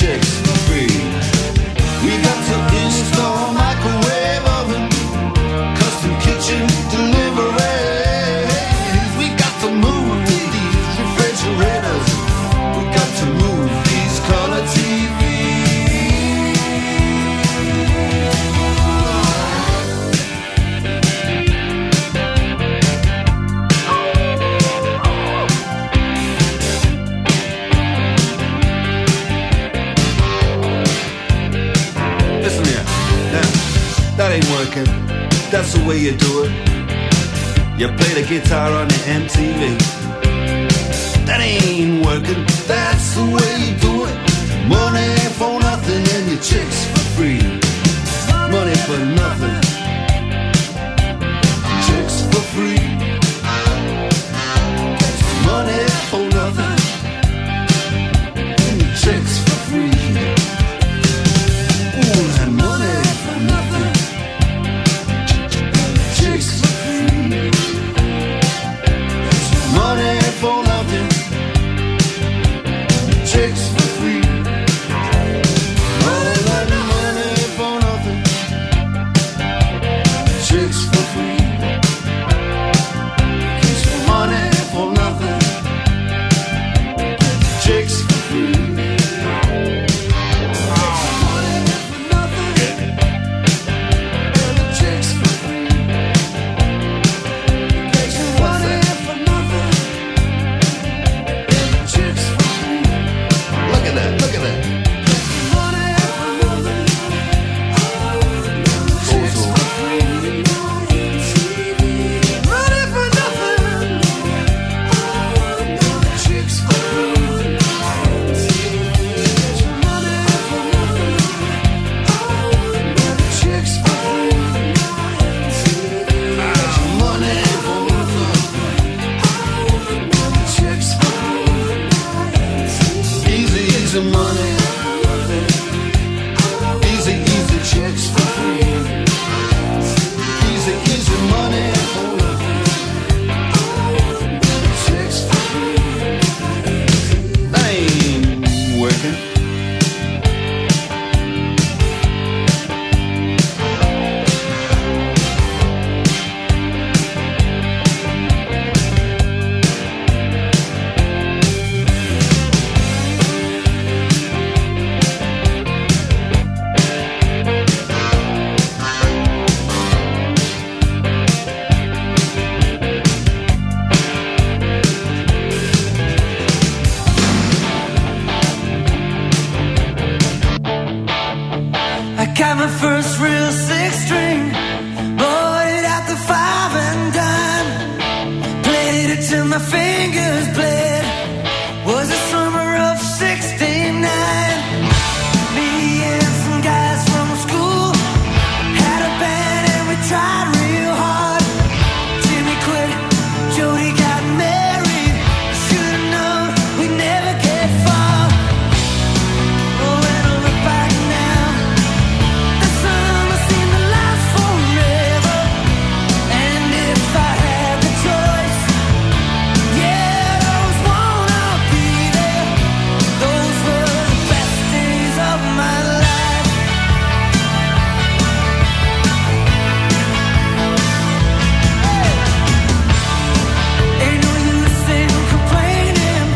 Chicks for free. I got my first real six string, bought it at the 5 and dime, played it till my fingers bled. Was the summer of 69. Me and some guys from school had a band and we tried real hard. Jimmy quit, Jody got married. Should've known we'd never get far. Oh, when I look back now, the summer seemed to last forever. And if I had the choice, yeah, those won't all be there. Those were the best days of my life. Ain't no use in complaining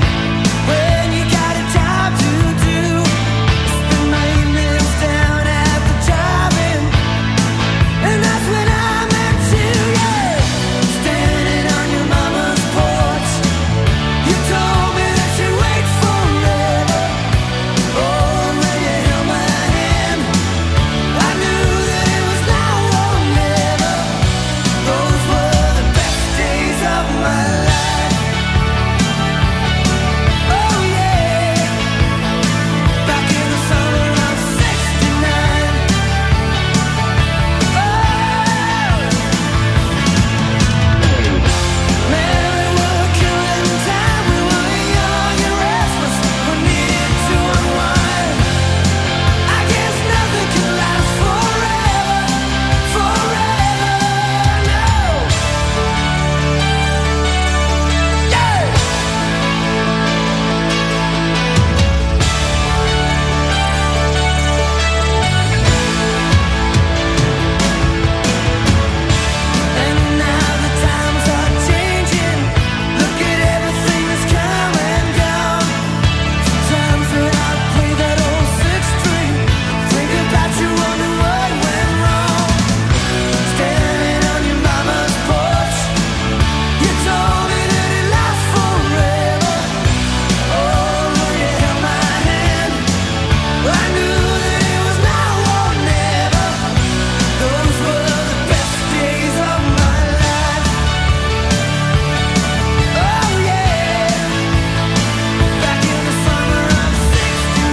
when you got a job to do. Spend my evenings down at the job and that's when I met you, yeah. Standing on your mama's porch, you told me that you wait forever. Oh, when you held my hand, I knew that it was now or never. Those were the best days of my life. Oh yeah, back in the summer of 69. Oh. Man, we were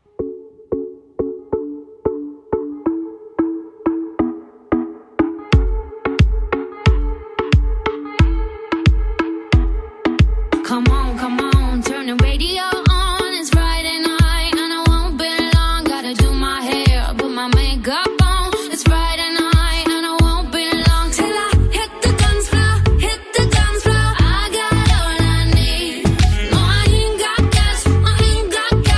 killing time. We were young and restless. We needed to unwind. I guess nothing can last forever, forever, no. And now the times are changing. Look at everything that's come and gone. Sometimes when I play that old six string, think about you, wonder what went wrong. Standing on your mama's porch, you told me that it lasts forever. Oh, when you held my hand, I knew that it was now or never. Those were the best days of my life. Oh yeah, back in the summer of 69. It was the summer of 69. Oh yeah, me and my baby at 69. Feel good with your all-time favorite songs. Saturday Light Fever with Johnny on Light FM. Come on, come on, turn the radio on. It's Friday night and I won't be long. Gotta do my hair, put my makeup on. It's Friday night and I won't be long till I hit the dance floor, hit the dance floor. I got all I need. No, I ain't got cash, but I got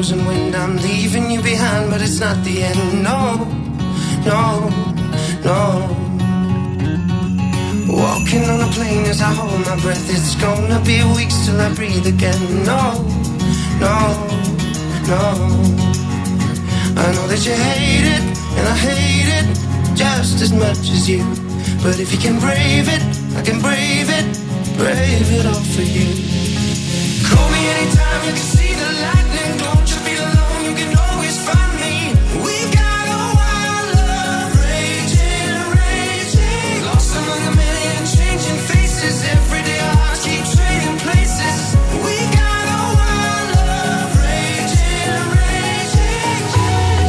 frozen wind. I'm leaving you behind, but it's not the end. No, no, no. Walking on a plane as I hold my breath. It's gonna be weeks till I breathe again. No, no, no. I know that you hate it, and I hate it just as much as you. But if you can brave it, I can brave it all for you. Call me anytime you can see the lightning. Don't you be alone, you can always find me. We got a wild love raging, raging. Lost among the million changing faces, every day our hearts keep trading places. We got a wild love raging, raging,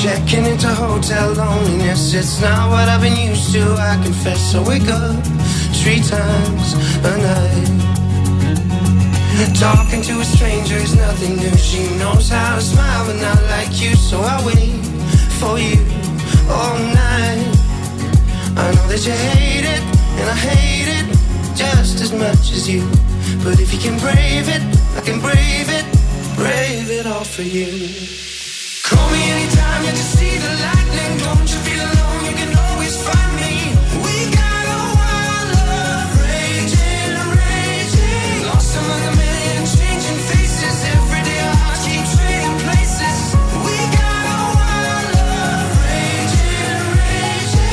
checking into hotel loneliness, it's not what I've been used to, I confess. I wake up 3 times a night. Talking to a stranger is nothing new. She knows how to smile but not like you. So I wait for you all night. I know that you hate it, and I hate it just as much as you. But if you can brave it, I can brave it all for you. Call me anytime you can see the lightning. Don't you feel alone? You can always find me. We got a wild love raging, raging. Lost among a million changing faces. Every day our hearts keep trading places. We got a wild love raging, raging.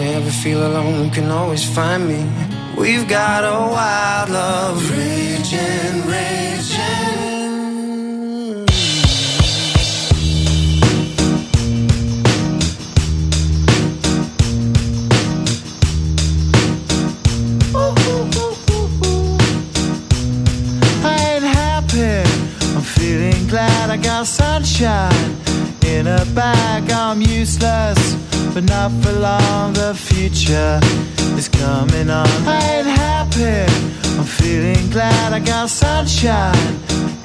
Never feel alone, you can always find me. We've got a wild love raging, raging. I ain't happy, I'm feeling glad. I got sunshine in a bag, I'm useless but not for long, the future is coming on. I ain't happy, I'm feeling glad. I got sunshine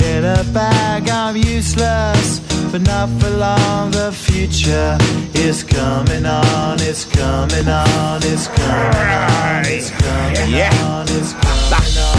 in a bag, I'm useless but not for long, the future is coming on. It's coming on, it's coming on, it's coming on, yeah. On, it's coming on.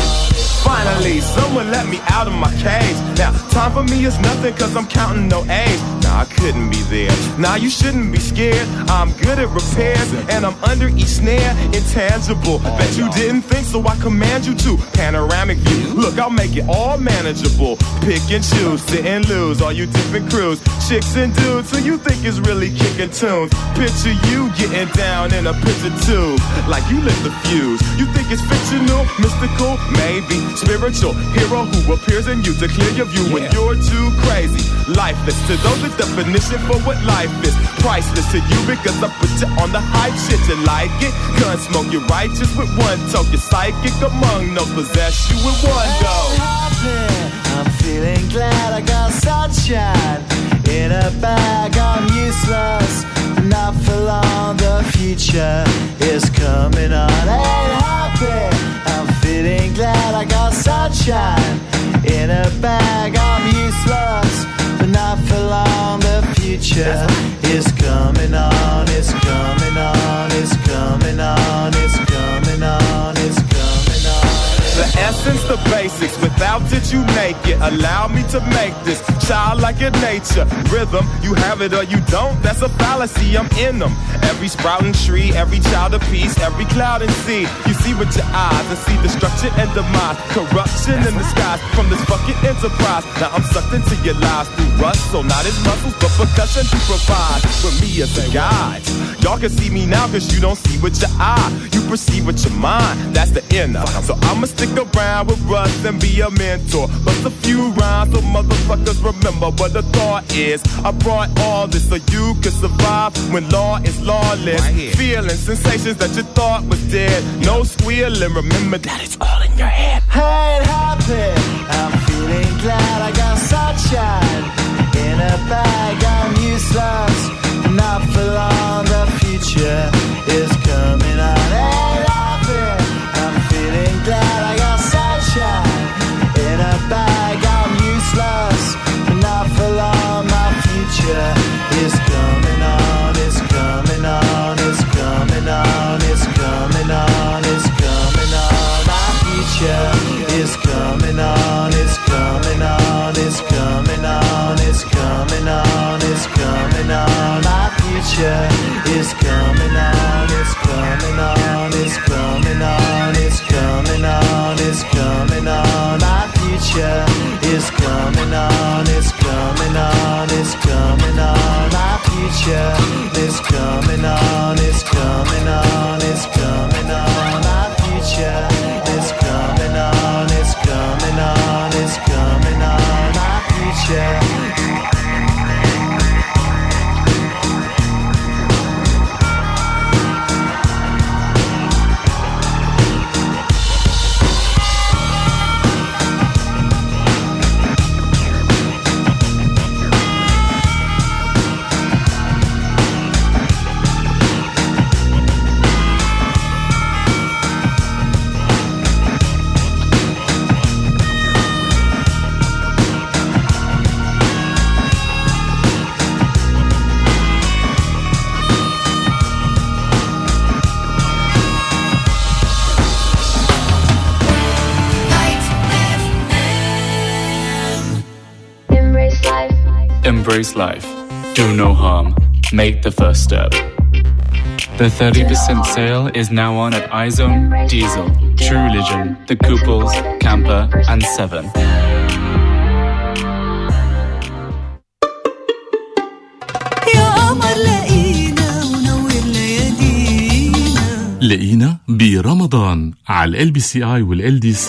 Finally, someone let me out of my cage. Now, time for me is nothing cause I'm counting no A's. Nah, I couldn't be there. Nah, you shouldn't be scared. I'm good at repairs and I'm under each snare. Intangible, bet you didn't think so I command you to. Panoramic view, look, I'll make it all manageable. Pick and choose, sit and lose, all you different crews. Chicks and dudes who you think is really kicking tunes. Picture you getting down in a picture tube, like you lit the fuse. You think it's fictional, mystical, maybe spiritual hero who appears in you to clear your view when you're too crazy. Lifeless to those, the definition for what life is. Priceless to you because I put you on the hype shit. You like it? Gun smoke, you're righteous with one toke. You're psychic among no possess you with one go. I'm happy, I'm feeling feeling glad I got sunshine in a bag. I'm useless, not for long. The future is coming on. Ain't happy. I'm feeling glad I got sunshine in a bag. I'm useless, but not for long. The future is coming on. It's coming on. It's coming on. It's coming on. It's coming on. The essence, the basics, without it you make it. Allow me to make this child like your nature. Rhythm, you have it or you don't, that's a fallacy, I'm in them. Every sprouting tree, every child of peace, every cloud and sea. You see with your eyes and see destruction and demise. Corruption in the skies from this fucking enterprise. Now I'm sucked into your lies through rust, so not as muscles, but percussion to provide for me as a guide. Y'all can see me now cause you don't see with your eye. You perceive with your mind, that's the inner. So I'ma stick around with Russ and be a mentor. Bust a few rhymes so motherfuckers remember what the thought is. I brought all this so you can survive when law is lawless. Right. Feeling sensations that you thought was dead. No squealing, remember that it's all in your head. Hey, it happened. I'm feeling glad I got sunshine in a bag. I'm useless, not for long. The future is coming on. Hey, glad I got sunshine in a bag. I'm useless, but not for long. My future is coming on. It's coming on. It's coming on. It's coming on. It's coming on. My future is coming on. It's coming on. It's coming on. It's coming on. It's coming on. My future is coming on. It's coming on. It's coming on. It's coming on, my future is coming on, it's coming on, it's coming on, my future is coming on, it's coming on, it's coming on, my future is coming on, it's coming on, it's coming on, my future. Embrace life. Do no harm. Make the first step. The 30% sale is now on at iZone, Diesel, True Religion, The Couples, Camper, and Seven. لقينا برمضان على LBCI والLDC.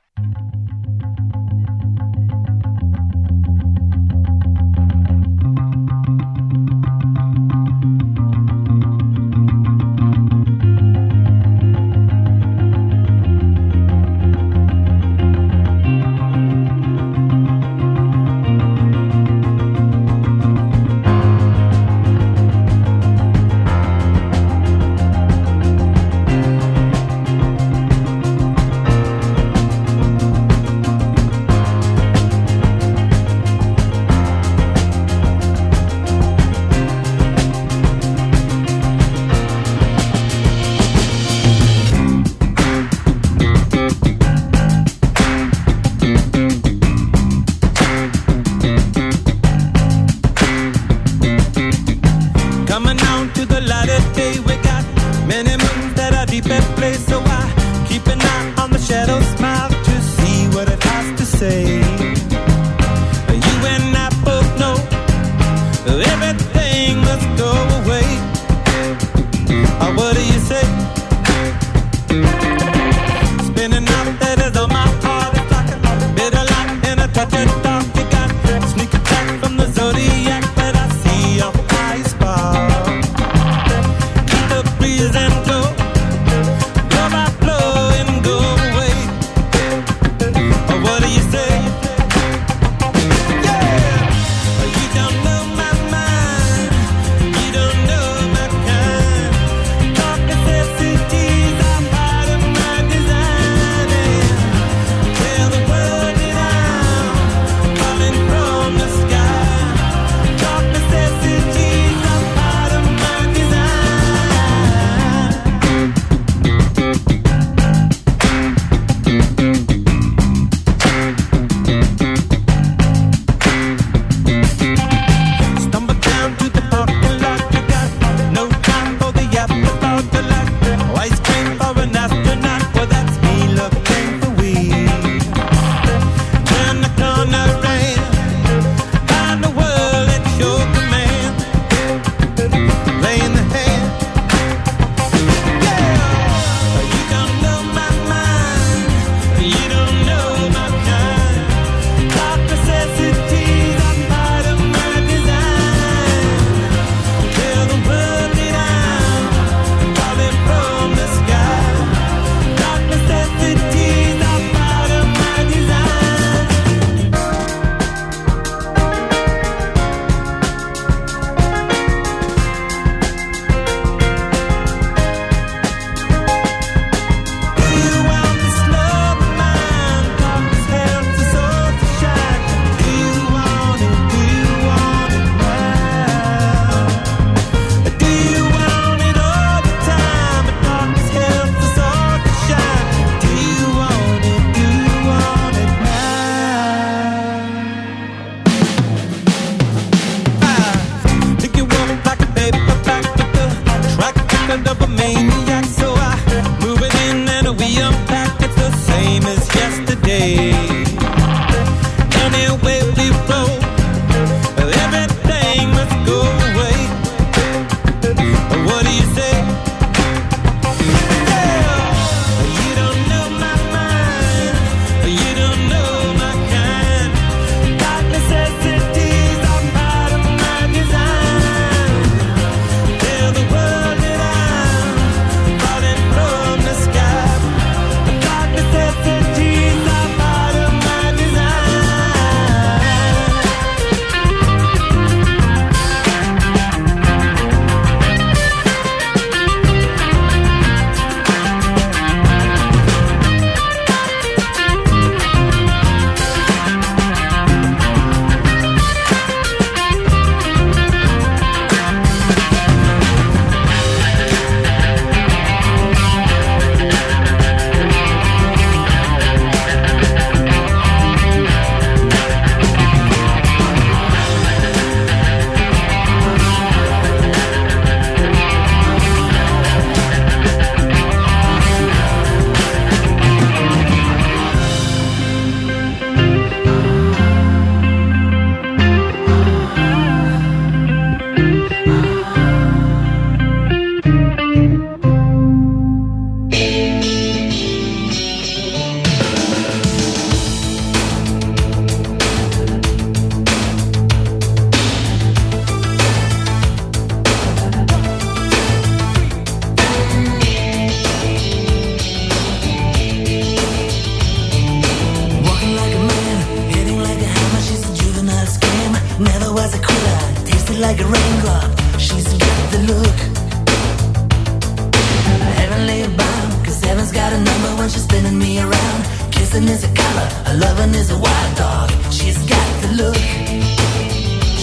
when she's spinning me around. Kissing is a color, her loving is a wild dog. She's got the look.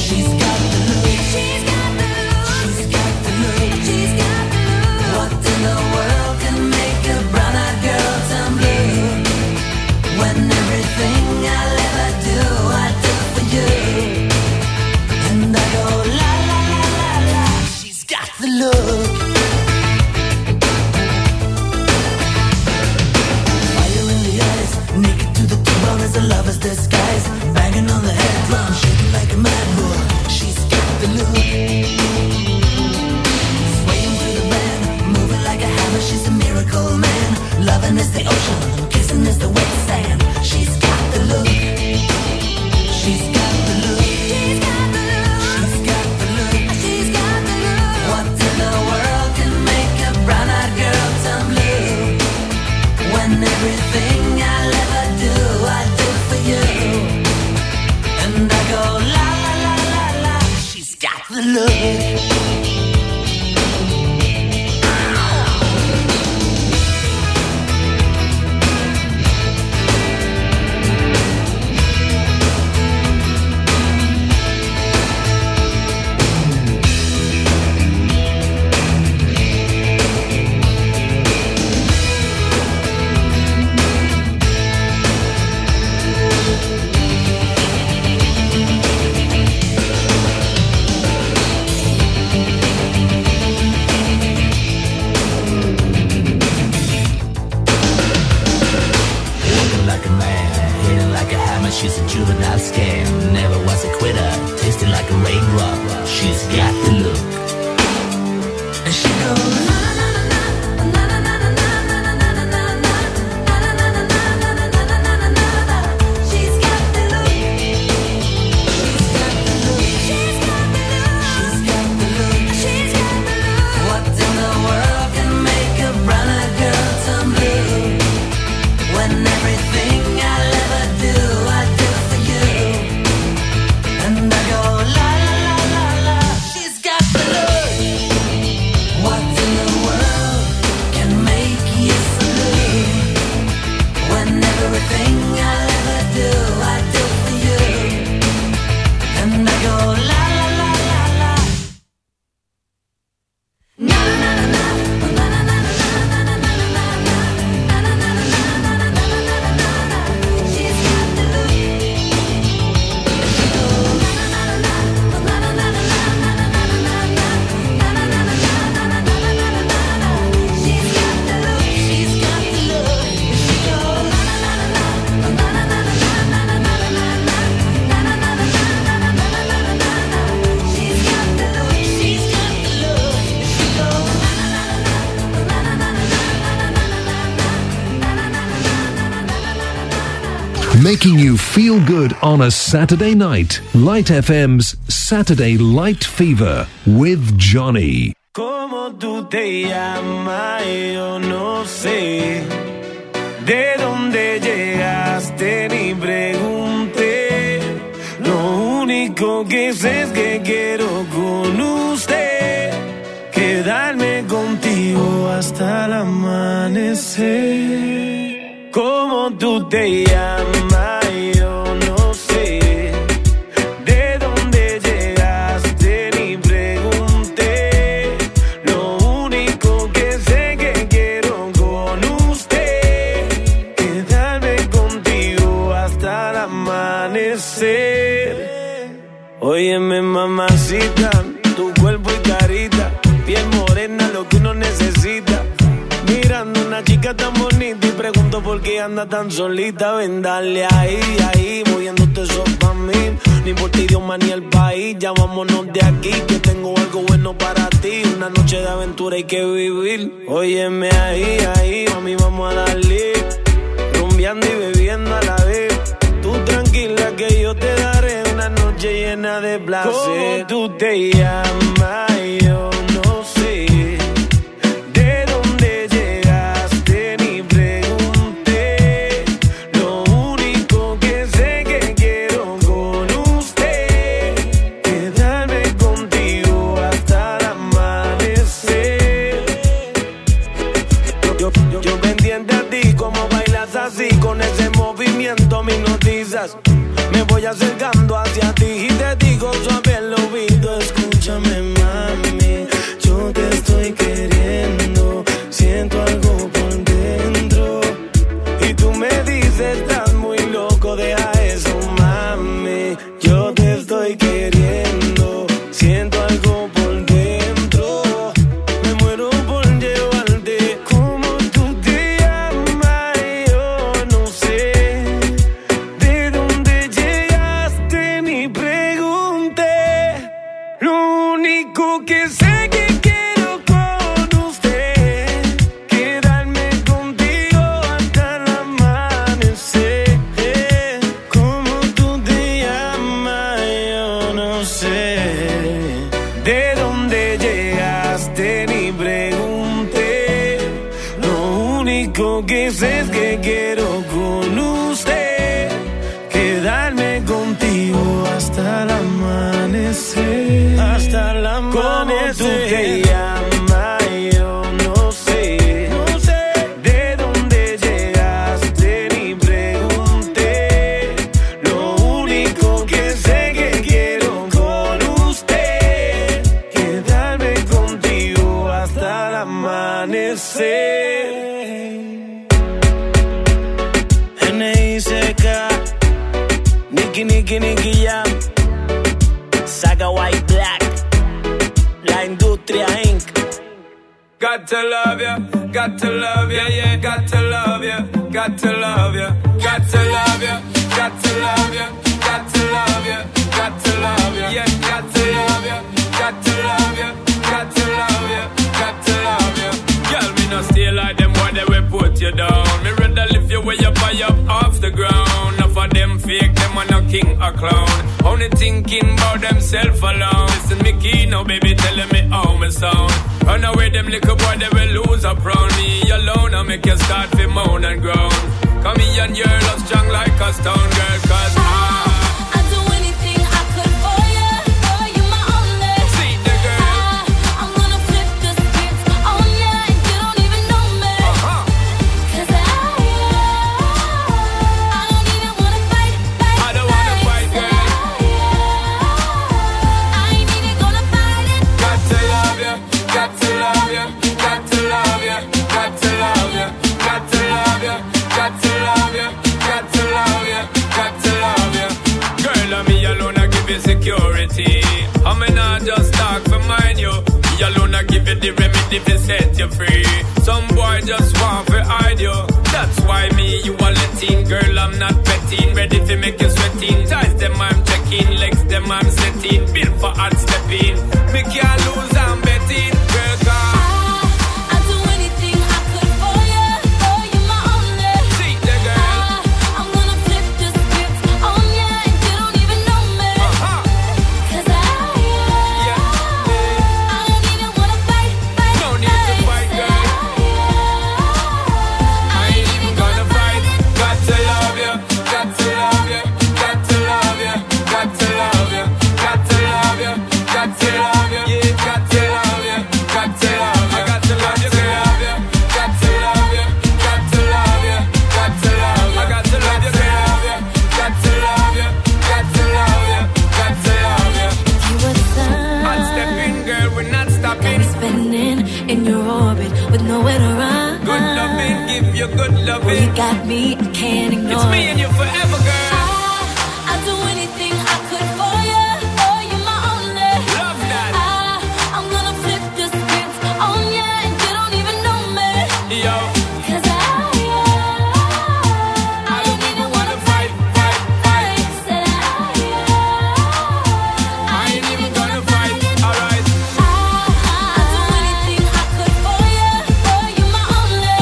She's got the look. She's got the look. She's got the look. She's got the look. What in the world can make a brown-eyed girl turn blue? When everything I'll ever do, I do for you. And I go la la la la la. She's got the look. As a lover's disguise, banging on the head drum, shaking like a mad bull. She's got the look. Swaying through the band, moving like a hammer. She's a miracle man. Loving is the ocean, kissing is the wet sand. She's got the look. She's got the look. She's got the look. She's got the look. She's got the look. What in the world can make a brown-eyed girl turn blue? When everything I'll ever do, I do for you. And I go la la la la la. She's got the look. She's a juvenile scam, never was a quitter, tasting like a raindrop. She's got the look. And she goes na na na na na na na na na na na na na na na na na. She's got the look. She's got the look. She's got the look. She's got the look. She's got the look. What in the world can make a brown-eyed girl turn blue? When everything I making you feel good on a Saturday night. Light FM's Saturday Light Fever with Johnny. Como tú te llamas, yo no sé. De dónde llegaste ni pregunté. Lo único que sé es que quiero con usted quedarme contigo hasta el amanecer. Como tú te llamas, yo no sé. De dónde llegaste ni pregunté. Lo único que sé que quiero con usted quedarme contigo hasta el amanecer. Óyeme, mamacita, tu cuerpo y carita, piel morena, lo que uno necesita. Mirando una chica tan bonita y pregunto por qué anda tan solita. Ven, dale ahí, ahí, moviéndote eso pa' mí. Ni por ti, Dios, man, ni el país. Ya vámonos de aquí, que tengo algo bueno para ti. Una noche de aventura hay que vivir. Óyeme ahí, ahí, mami, vamos a darle. Rumbeando y bebiendo a la vez. Tú tranquila que yo te daré una noche llena de placer. ¿Cómo tú te llamas? Yo no sé. Yo pendiente a ti como así, con ese movimiento me hipnotizas. Me voy acercando hacia ti y te digo suave al oído, escúchame mami, yo te estoy queriendo, siento algo por dentro. Y tú me dices, estás muy loco, deja eso mami, yo te estoy queriendo, siento algo por dentro. Me muero por llevarte, como tú te llamas yo no sé, de dónde llegaste ni pregunté, lo único que sé que que sé es que quiero con usted quedarme contigo hasta el amanecer, hasta el amanecer. Como tú te llamas yo no sé, no sé de dónde llegaste ni pregunté, lo único que sé que quiero con usted quedarme contigo hasta el amanecer. Nicky Jam, Saga White Black, La Industria Inc. Got to love ya, yeah, got to love ya, got to love ya, got to love ya, got to love ya, got to love ya, got to love ya, yeah, got to love ya, got to love ya, got to love ya, got to love ya. Girl, me no stay like them boy that we put you down. Me rather lift you way up, high up off the ground. Them fake, them are no king or clown. Only thinking about themself alone. Listen, Mickey, now baby telling me how me sound. Run away, them little boy, they will lose up round me alone. I make you start to moan and groan. Come here and you're love strong like a stone girl, cause security. I mean, I just talk for mine, yo. Me alone, I give you the remedy to set you free. Some boy just want to hide you. That's why me, you are letting. Girl, I'm not petting. Ready to make you sweating. Ties them, I'm checking. Legs them, I'm setting. Built for hard stepping. Me can't lose, I'm betting. Girl, come. Got me, I can't ignore. It's me and you forever, girl. I'll do anything I could for you. Oh, you're my only. Love that. I'm gonna flip the script on you, and you don't even know me. Yo. Cause I don't even wanna fight. Said I ain't even gonna fight. Alright. I'll do anything I could for you. Oh, you're my only.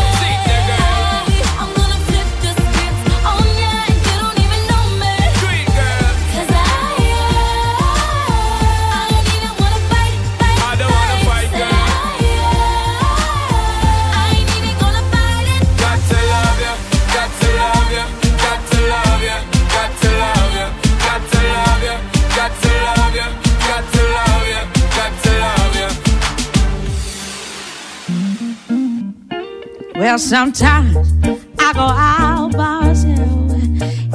Well, sometimes I go out by myself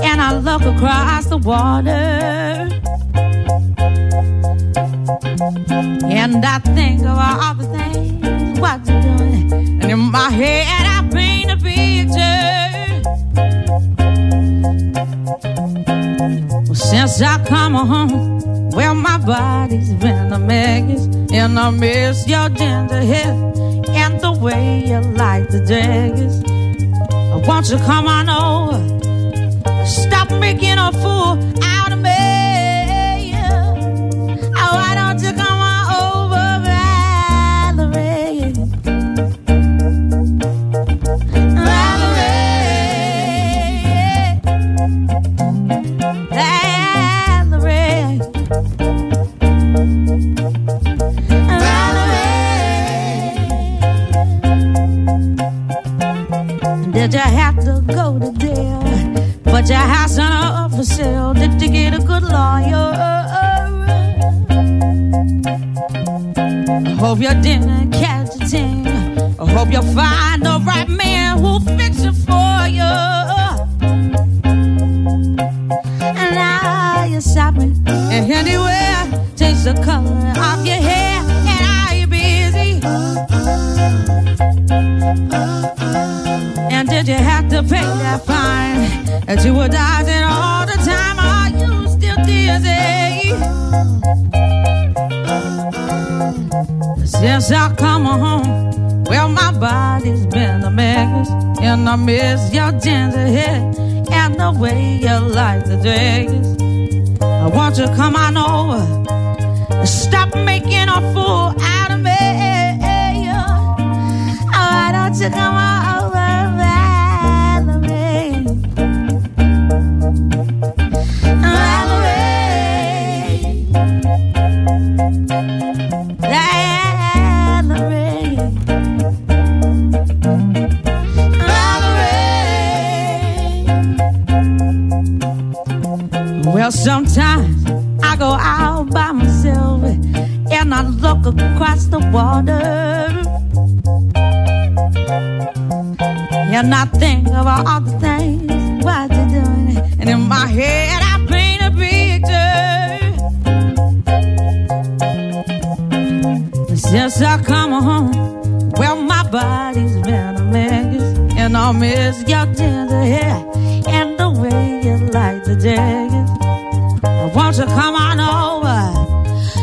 and I look across the water, and I think of all the things what you're doing, and in my head I paint a picture. Well, since I come home, well, my body's been a mess, and I miss your ginger hair and the way you like the daggers. Won't you come on over? Stop making a fool out of me. Oh, why don't you come on over, Valerie? Valerie, Valerie, Valerie. Did you have to go to jail? Put your house on up for sale. Did you get a good lawyer? Hope you didn't catch a thing. I hope you'll find the right man who'll fix it for you. And now you're shopping, and anywhere takes the color off your hair. And are you busy? And did you have to pay that fine that you were dodging all the time? Are you still dizzy? Since I come home, well, my body's been a mess, and I miss your ginger hair and the way you like the daggers. I want you to come on over, stop making a fool out of me. Oh, why don't you come on over, Valerie? Valerie, Valerie. Well, sometimes I go out by myself and I look across the water, and I think of all the things what you're doing, and in my head I paint a picture. Since I come home, well, my body's been a mess, and I miss your ginger hair and the way you like the daggers. Won't you come on over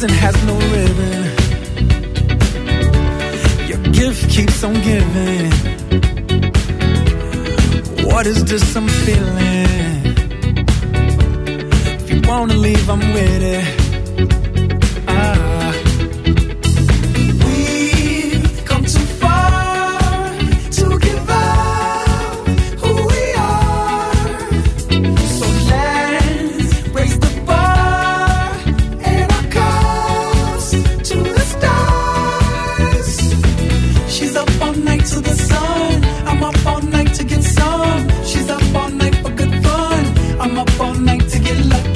ribbons and has no ribbon. Your gift keeps on giving. What is this I'm feeling? If you wanna leave, I'm with it.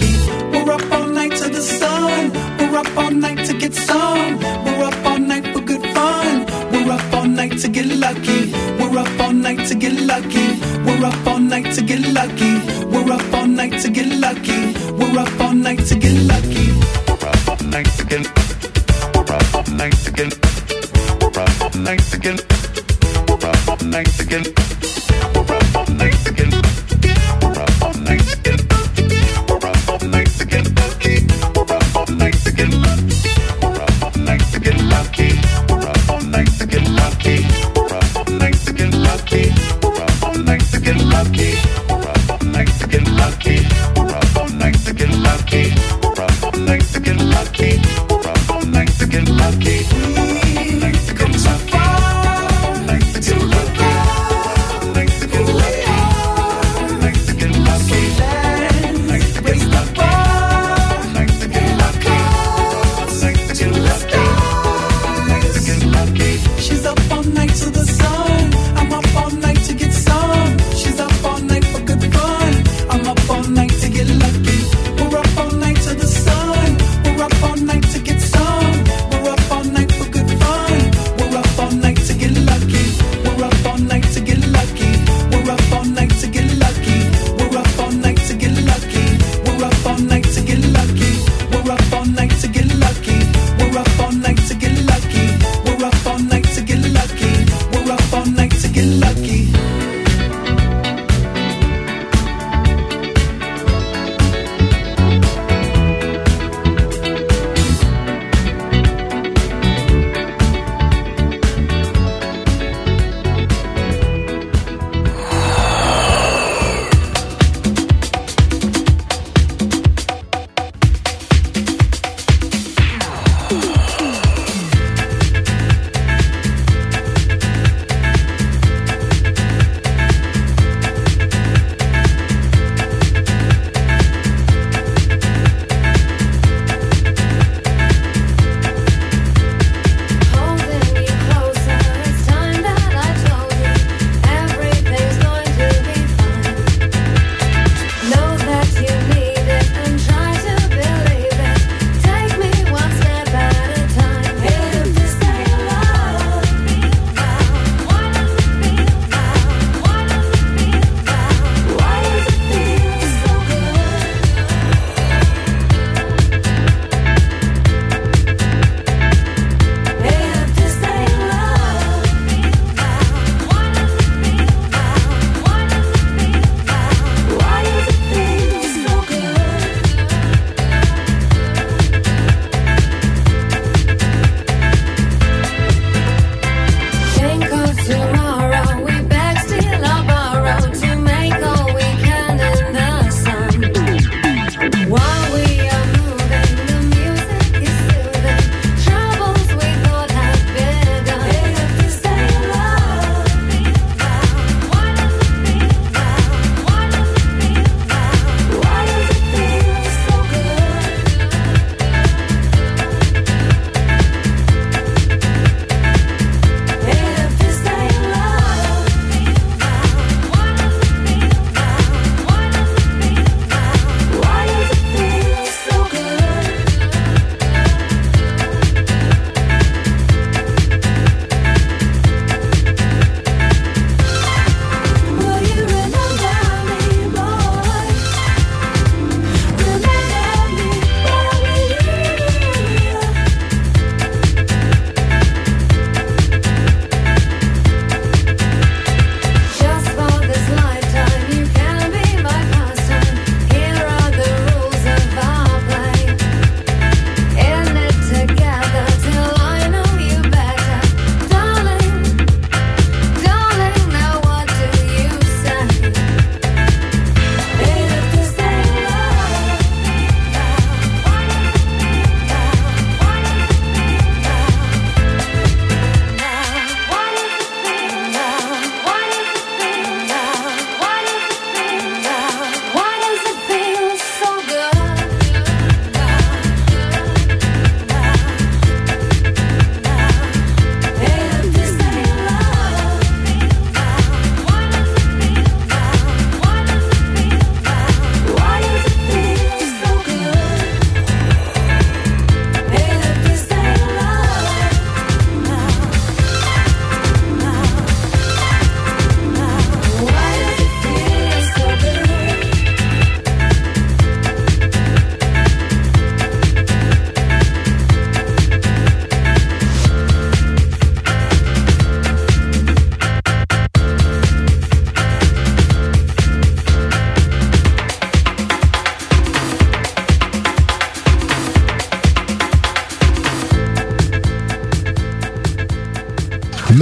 We're up all night to get lucky.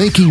making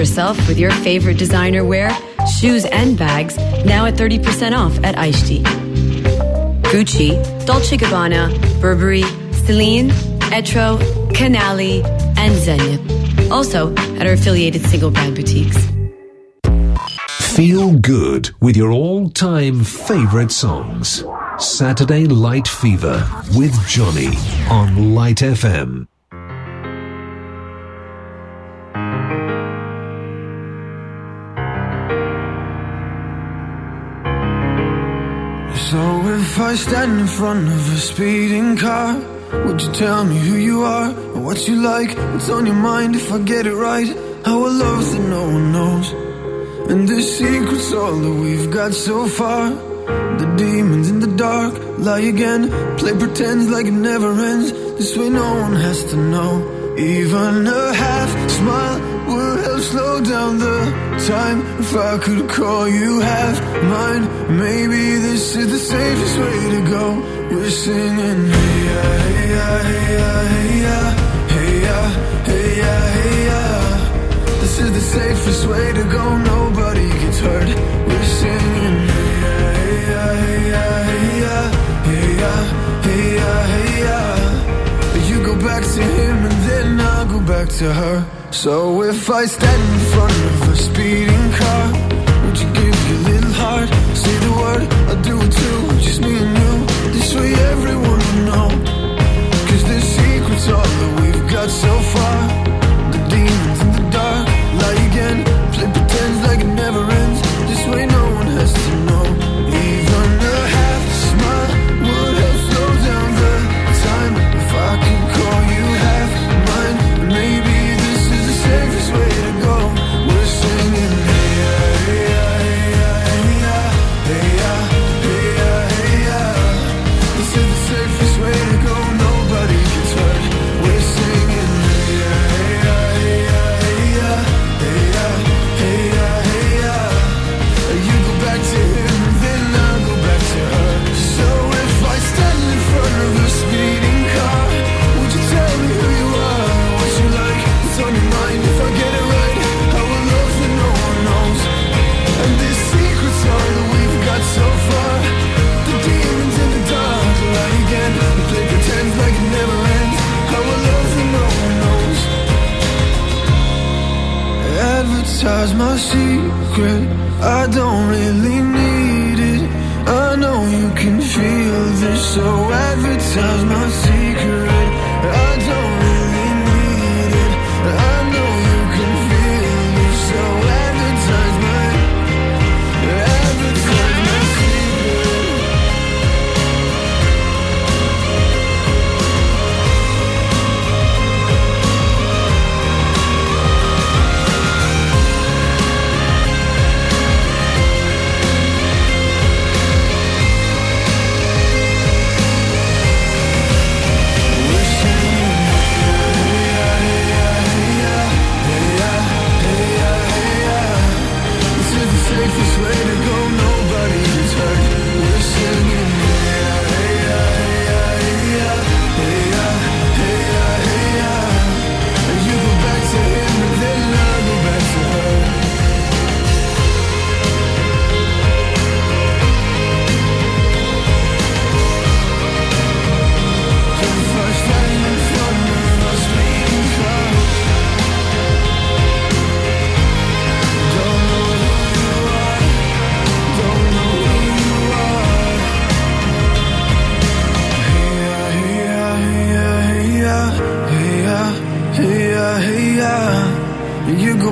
Yourself with your favorite designer wear, shoes and bags, now at 30% off at Aishti. Gucci, Dolce & Gabbana, Burberry, Celine, Etro, Canali, and Zegna. Also at our affiliated single brand boutiques. Feel good with your all-time favorite songs. Saturday Light Fever with Johnny on Light FM. So if I stand in front of a speeding car, would you tell me who you are, or what you like, what's on your mind? If I get it right, I will love that no one knows. And the secret's all that we've got so far. The demons in the dark lie again, play pretends like it never ends. This way no one has to know. Even a half smile would help slow down the time. If I could call you half mine, maybe this is the safest way to go. We're singing hey ya, hey ya, hey ya, hey ya, hey ya, hey ya, hey ya. This is the safest way to go, nobody gets hurt. We're singing hey ya, hey ya, hey ya, hey ya, hey ya, hey ya, hey ya. You go back to him and then I'll go back to her. So if I stand in front of a speeding car, would you give your little heart? Say the word, I'll do it too, just me and you. This way everyone will know, cause the secret's all that we've got so far. The demons in the dark lie again, play pretends like it never ends. This way no one has to know. Even a half smile would help slow down the time. If I could call you half mine, maybe safest way to go. We're singing hey ya, hey ya, hey ya, hey ya, hey ya, hey ya, hey ya. This is the safest way to go, nobody gets hurt. We're singing hey ya, hey ya, hey ya, hey ya, hey ya, hey ya, hey ya. You go back to him, then I'll go back to her. So if I stand in front of a speeding car, would you tell me who you are, what you like, what's on your mind? So far, the demons in the dark lie again. The play pretends like it never ends. How I love that no one knows. Advertise my secret, I don't really need it. I know you can feel this, so advertise my secret. I don't really need it. I know you can feel this, so advertise my advertise.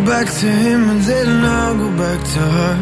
Back to him and then I'll go back to her.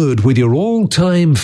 good with your all-time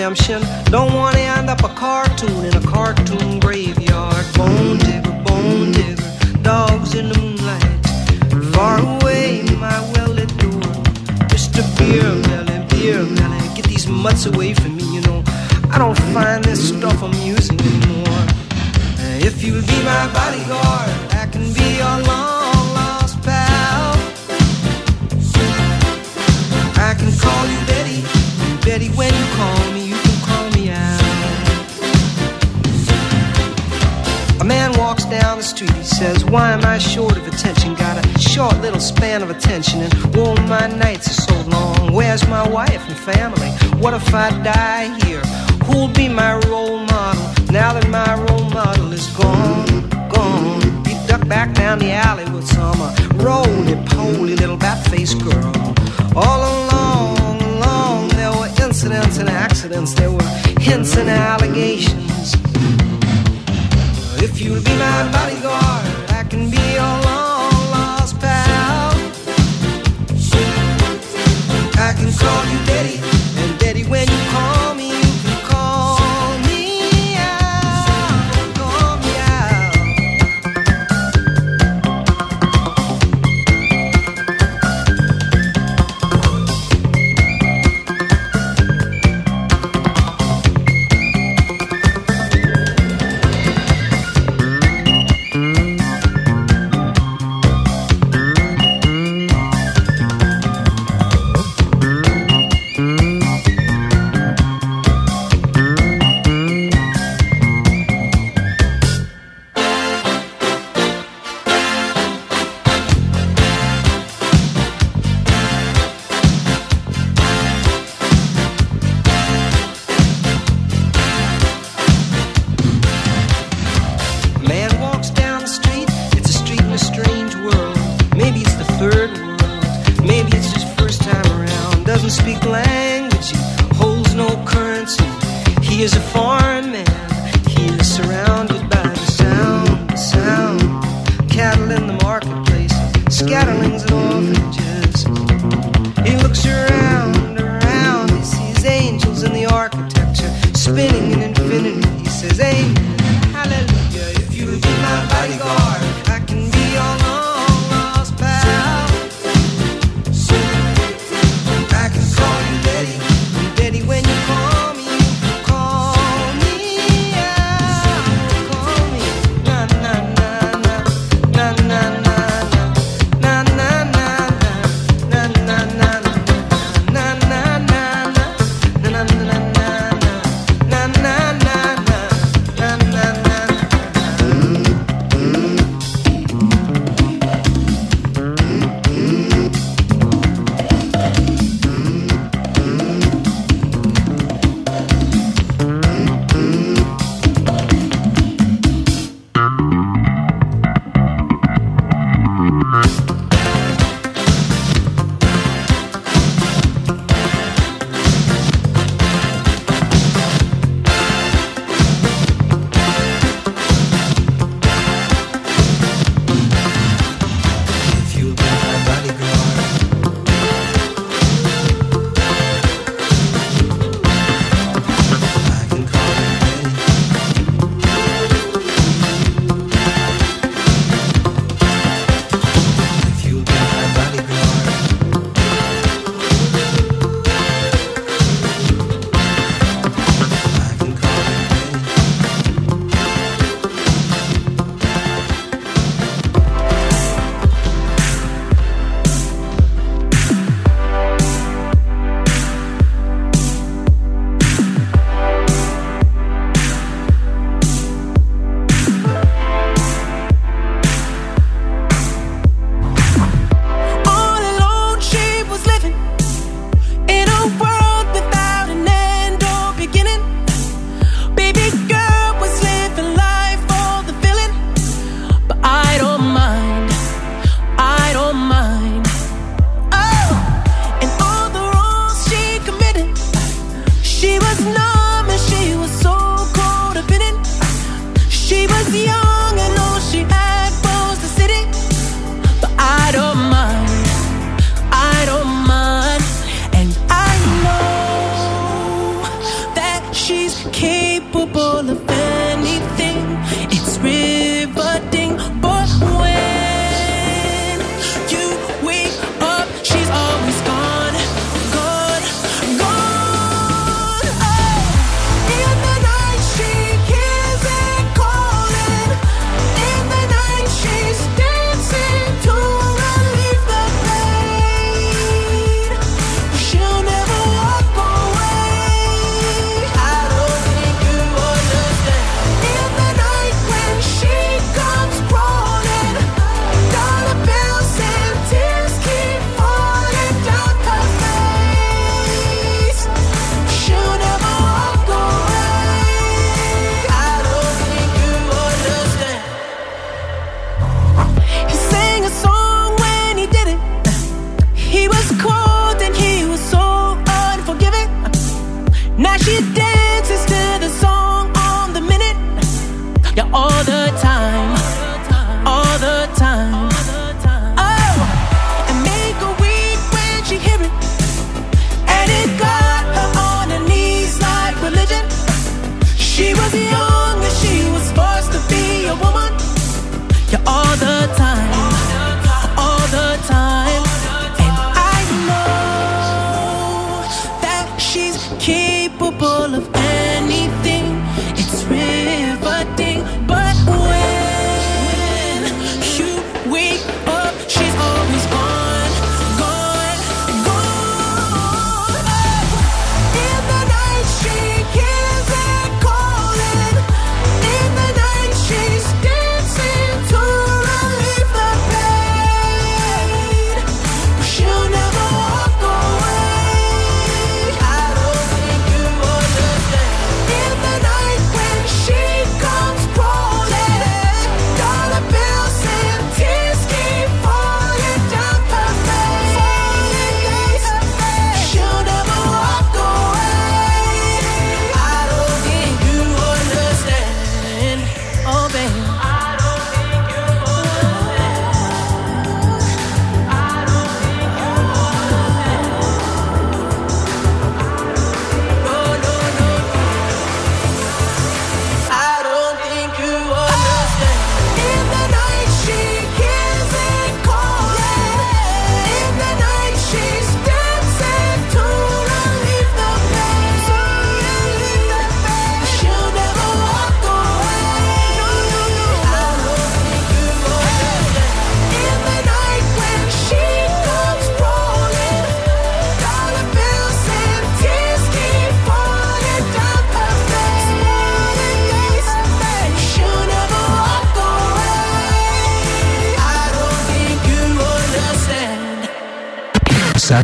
Redemption. Don't want to end up a cartoon in a cartoon graveyard. Bone digger, dogs in the moonlight. Far away, my well-lit door. Mr. Beer melon, get these mutts away from me, you know. I don't find this stuff amusing anymore. If you'll be my bodyguard, I can be your long-lost pal. I can call you Betty, Betty when you call. street, he says, why am I short of attention? Got a short little span of attention, and all my nights are so long. Where's my wife and family? What if I die here? Who'll be my role model now that my role model is gone, gone? He ducked back down the alley with some roly-poly little bat-faced girl. All along, there were incidents and accidents. There were hints and allegations. If you'll be my bodyguard, I can be your long-lost pal. I can call you Daddy, and Daddy, when you call me,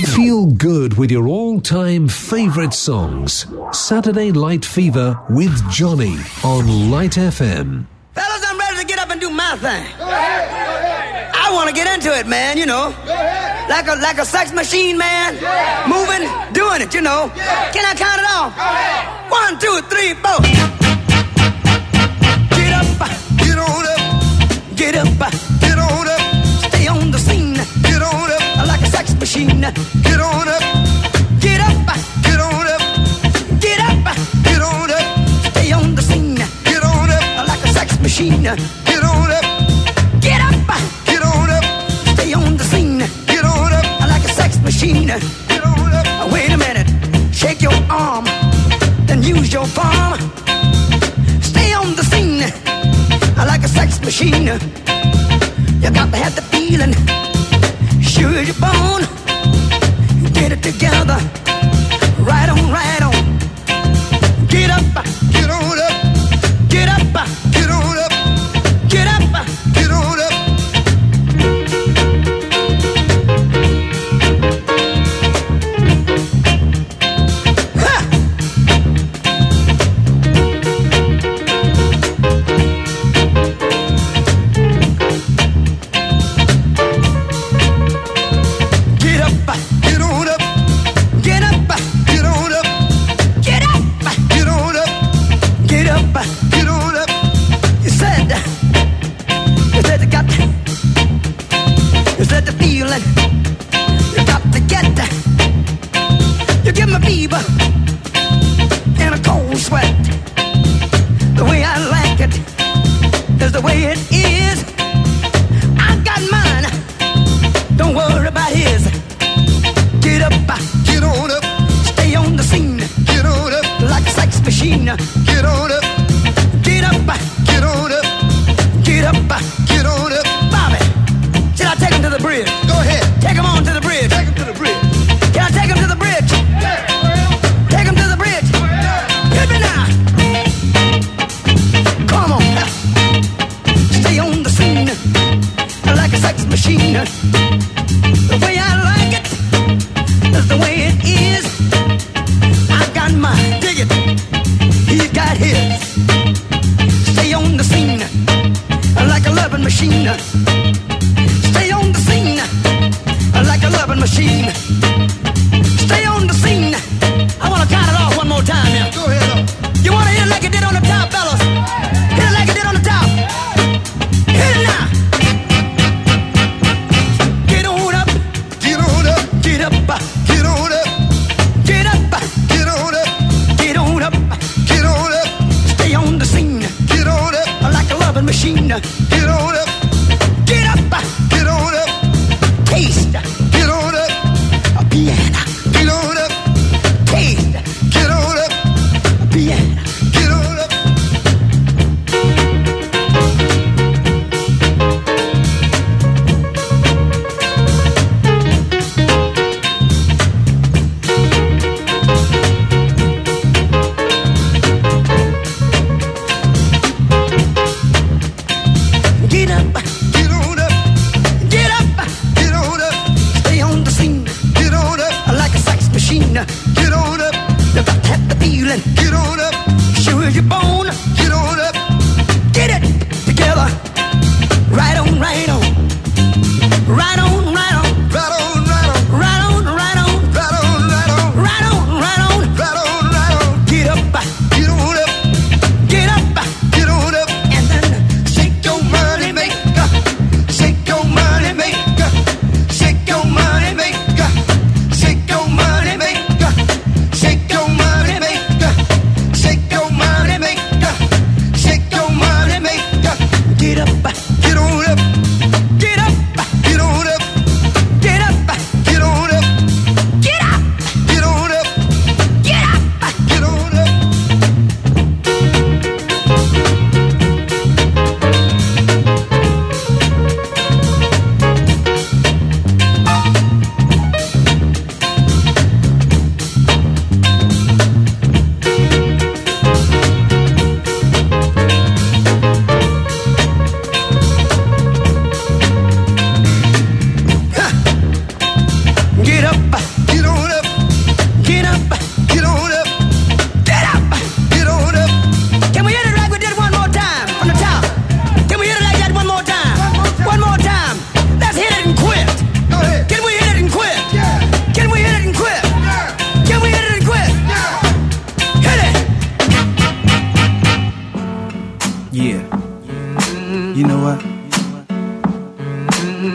Feel good with your all-time favourite songs. Saturday Light Fever with Johnny on Light FM. Fellas, I'm ready to get up and do my thing. Go ahead. I want to get into it, man, you know. Go ahead. Like a sex machine, man. Yeah. Moving, doing it, you know. Yeah. Can I count it off? Go ahead. 1, 2, 3, 4. Get up. Get on up. Get up. Get on up. Stay on the scene. Get on up. Like a sex machine. Get on up. Get up. Get on up. Get up. Get on up. Stay on the scene. Get on up. Like a sex machine. Get on up. Get up. Get on up. Stay on the scene. Get on up. Like a sex machine. Get on up. Wait a minute. Shake your arm. Then use your palm. Stay on the scene. Like a sex machine. You got to have the feeling. Sure you're born, get it together, right on, right on. Get up, get on up, get up, get on up, get up, get on up. Get on up,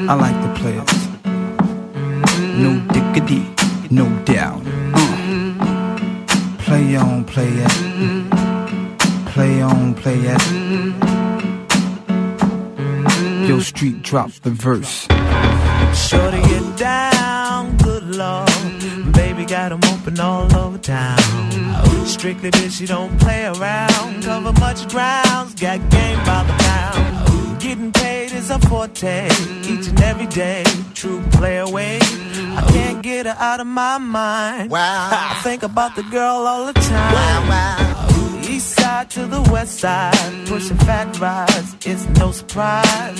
I like the players. No dickity, no doubt. Play on, play it. Play on, play it. Yo, Street, drop the verse. Sure to get down, good lord. Baby got them open all over town. Strictly bitch, you don't play around. Cover much grounds, got game by the pound. Getting paid is a forte, each and every day, true play away. I can't get her out of my mind. Wow. I think about the girl all the time. Wow, wow. East side to the west side, pushing fat rides, it's no surprise.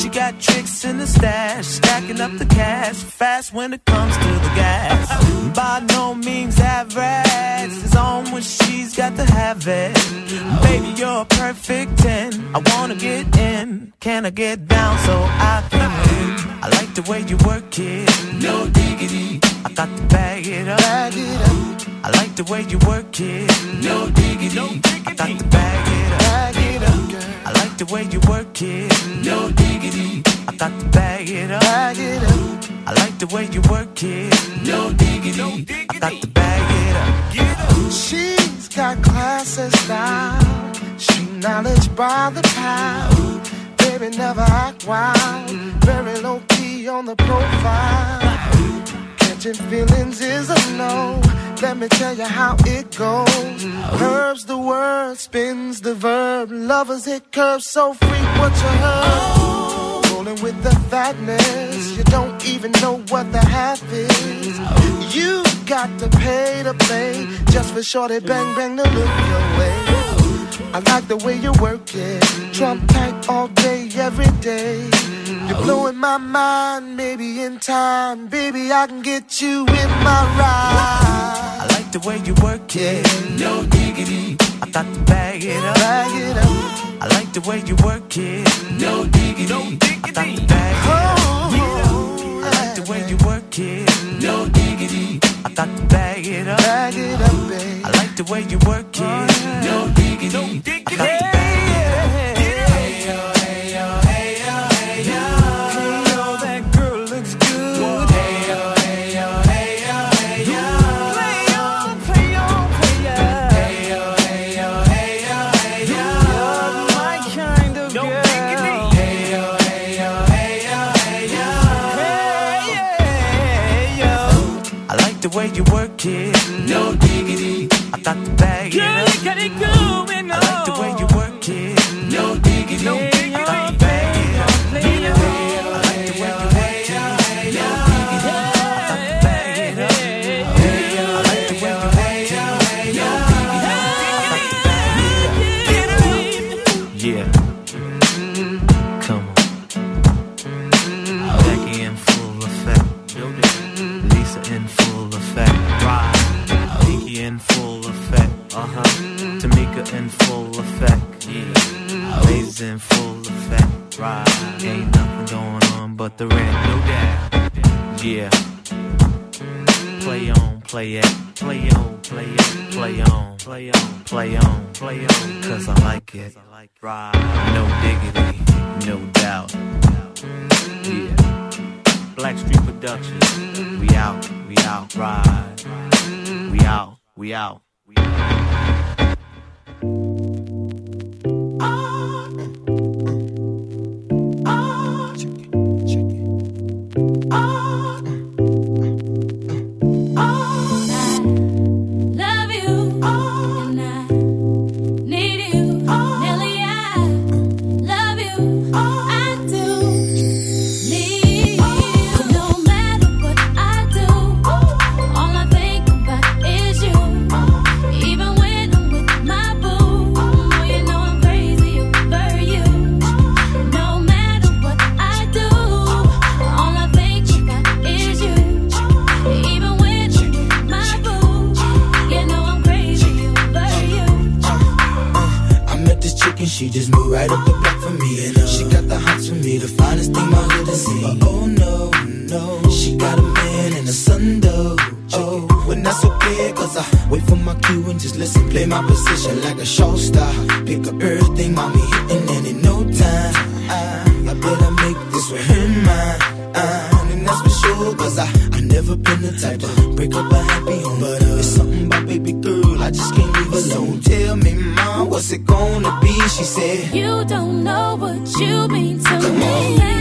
She got tricks in the stash, stacking up the cash, fast when it comes to the gas. By no means average, it's on when she's got to have it. Baby, you're a perfect 10, I wanna get in. Can I get down so I can win? I like the way you work it, no diggity. I got to bag it up, bag it up. I like the way you work it, no diggity. I got to bag it up, bag it up. I like the way you work it, no diggity. I got to bag it up, bag it up. I like the way you work it, no diggity. I got to bag it up. She's got class and style, she knowledge by the pound. Baby never act wild, very low key on the profile. Catching feelings is a no. Let me tell you how it goes. Curves the word, spins the verb. Lovers hit curves so frequent you heard. Rolling with the fatness, you don't even know what the half is. You got to pay to play, just for shorty bang bang to look your way. I like the way you work it, Trump tight all day, every day. You're blowing my mind, maybe in time, baby, I can get you in my ride. I like the way you work it, no diggity. I got to bag it up, bag it up. I like the way you work it, no diggity. I got to bag it up, I like the way you work it, no diggity. I got to bag it up, bag it up, baby. I like the way you work it, no diggity. Don't dig it. Pick up everything, mommy, hitting, and in no time I better make this It's with him, and that's for sure. Cause I never been the type to break up a happy home. But it's something about baby girl, I just can't leave alone. So tell me, mom, what's it gonna be? She said, you don't know what you mean to Come me. On.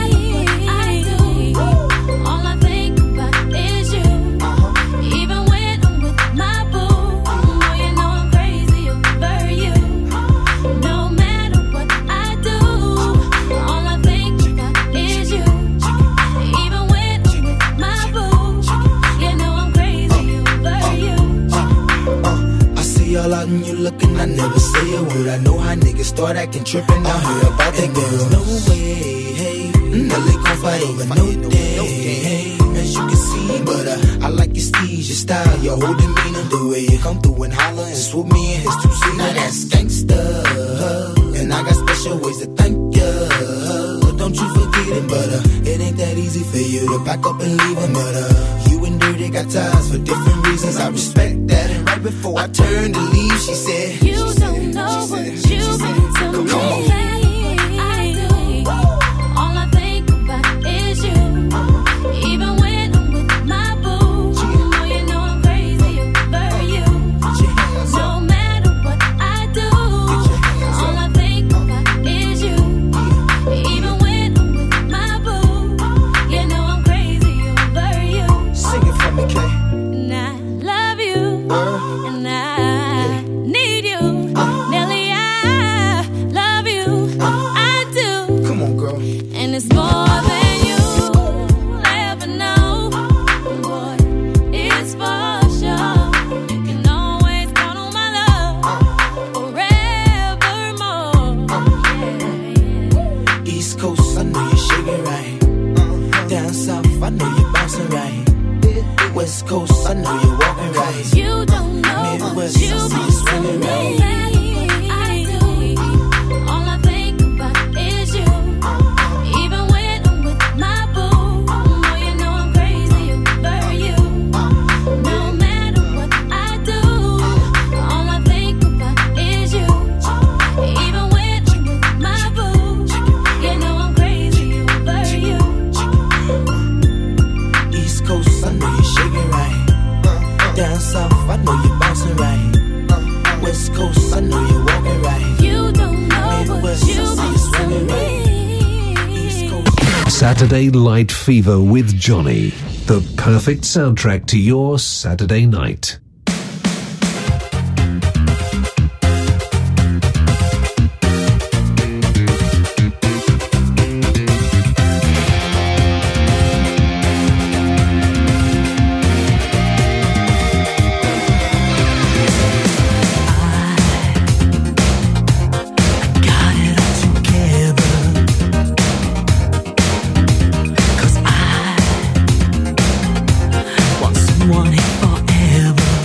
You looking, I never say a word. I know how niggas start acting trippin'. I heard about that girl. There's no way, hey, Nelly gon' fight over no day, hey, as you can see. But I like your steeze, your style, your whole demeanor, the way you come through and holler and swoop me in his two seats. Now that's gangsta, and I got special ways to thank ya. Don't you forget it, but it ain't that easy for you to back up and leave him. But you and Dirty got ties for different reasons. I respect that. And right before I turned to leave, she said, you don't know what you've been to me. Come on. Saturday Light Fever with Johnny, the perfect soundtrack to your Saturday night. One forever.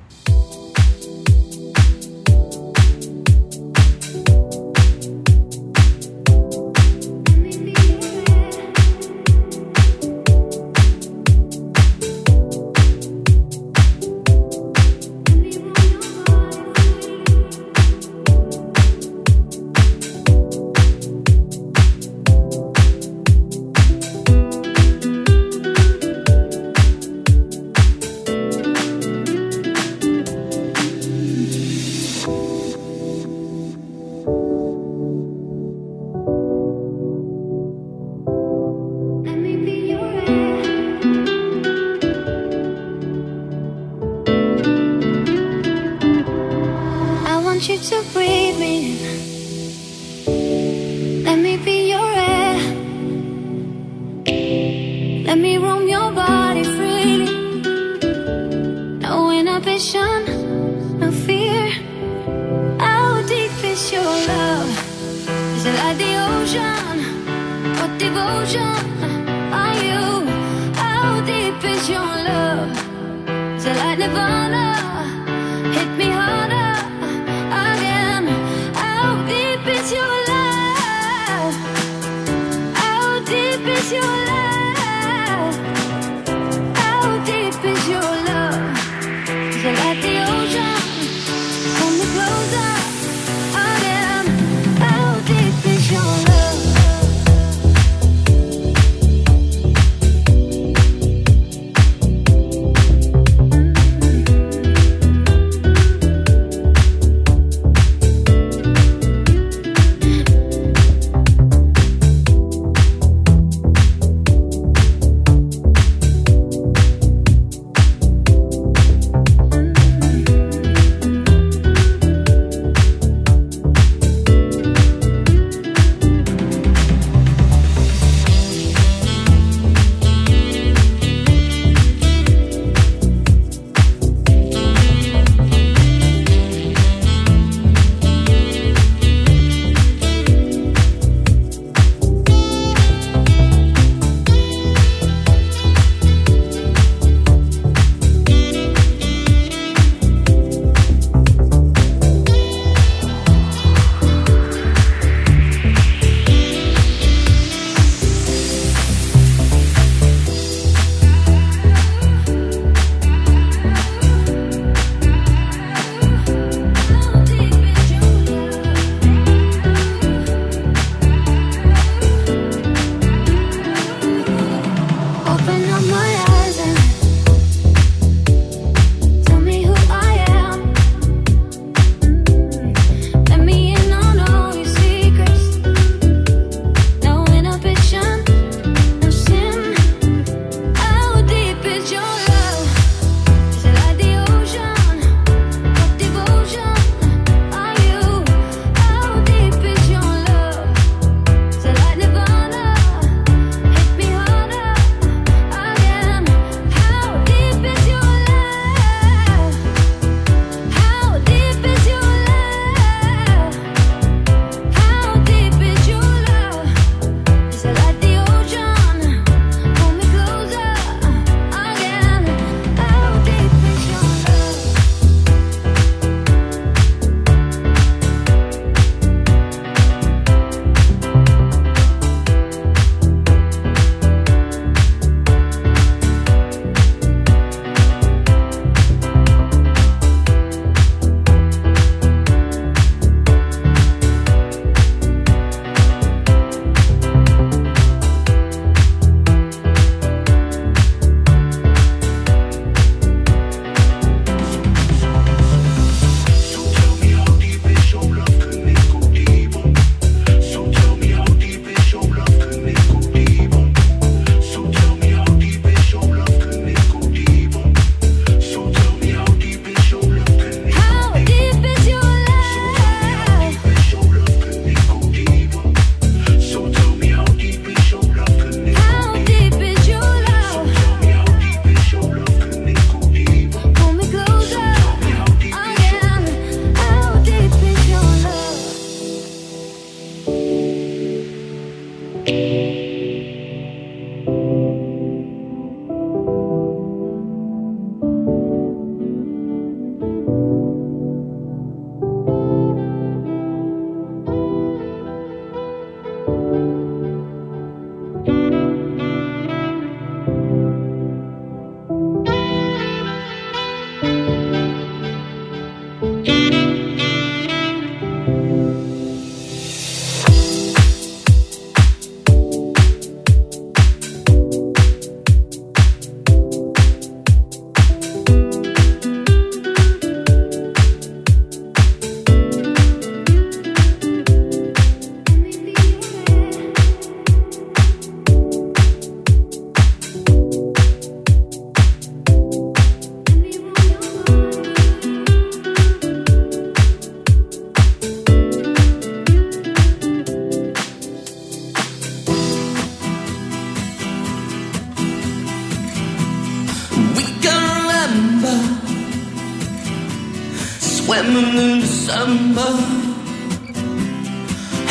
Swimming in December,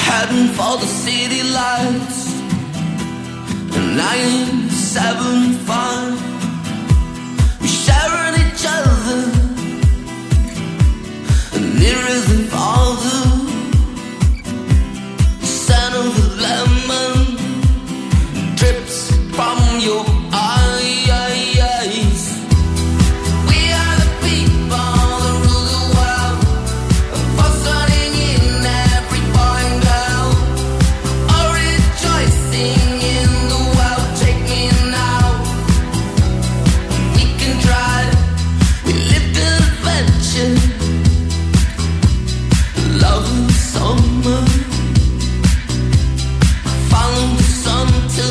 heading for the city lights. 975, we're sharing each other, and nearer than farther. The scent of the lemon drips from your eyes. We are the people that rule the world, for starting in every boy and girl, or rejoicing in the world taking out. We can try, we live in adventure, love in the summer, follow the sun till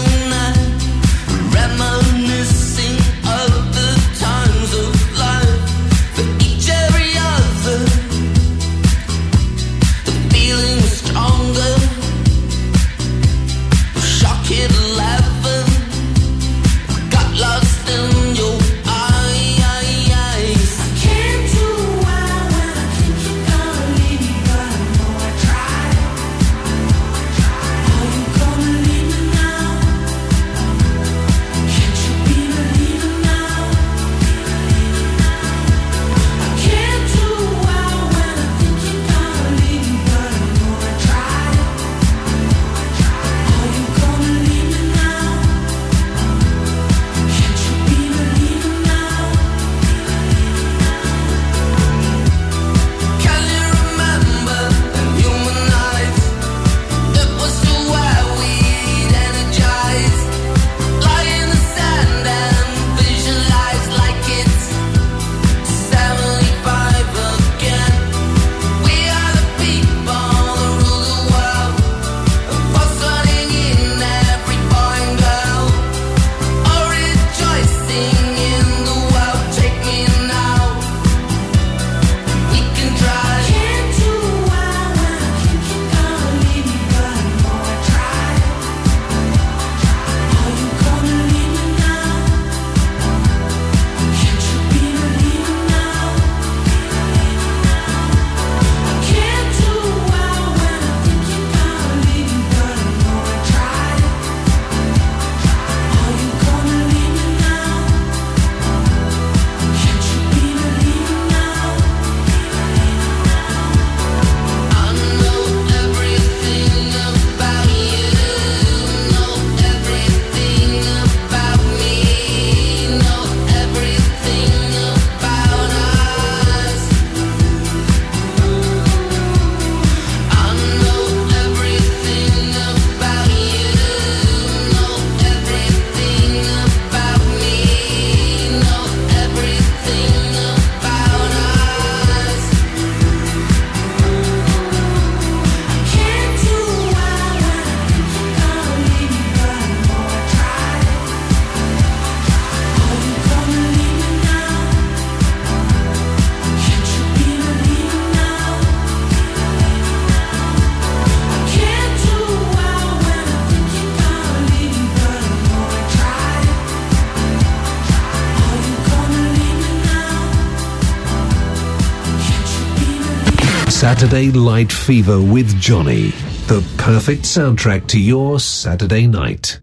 Saturday Light Fever with Johnny. The perfect soundtrack to your Saturday night.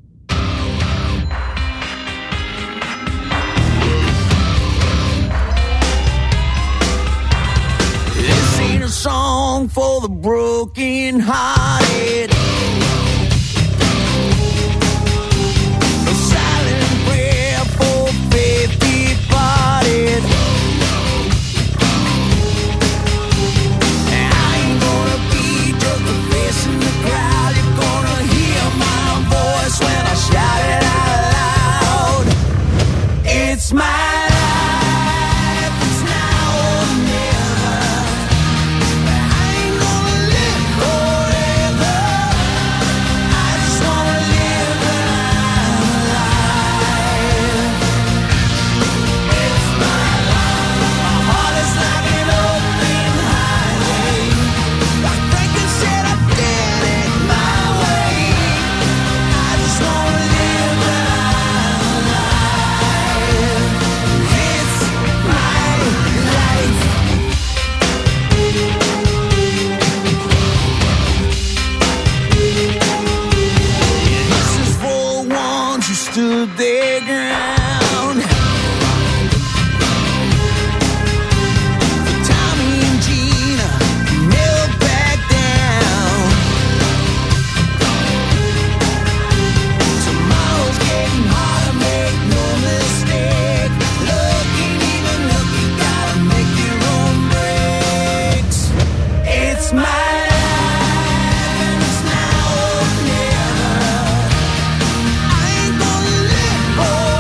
This ain't a song for the broken hearted. Never. I ain't gonna live forever. to the ground. For Tommy and Gina, you never back down. Tomorrow's getting harder, make no mistake. Love ain't even looking, gotta make your own breaks. It's my life. Oh,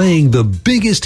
playing the biggest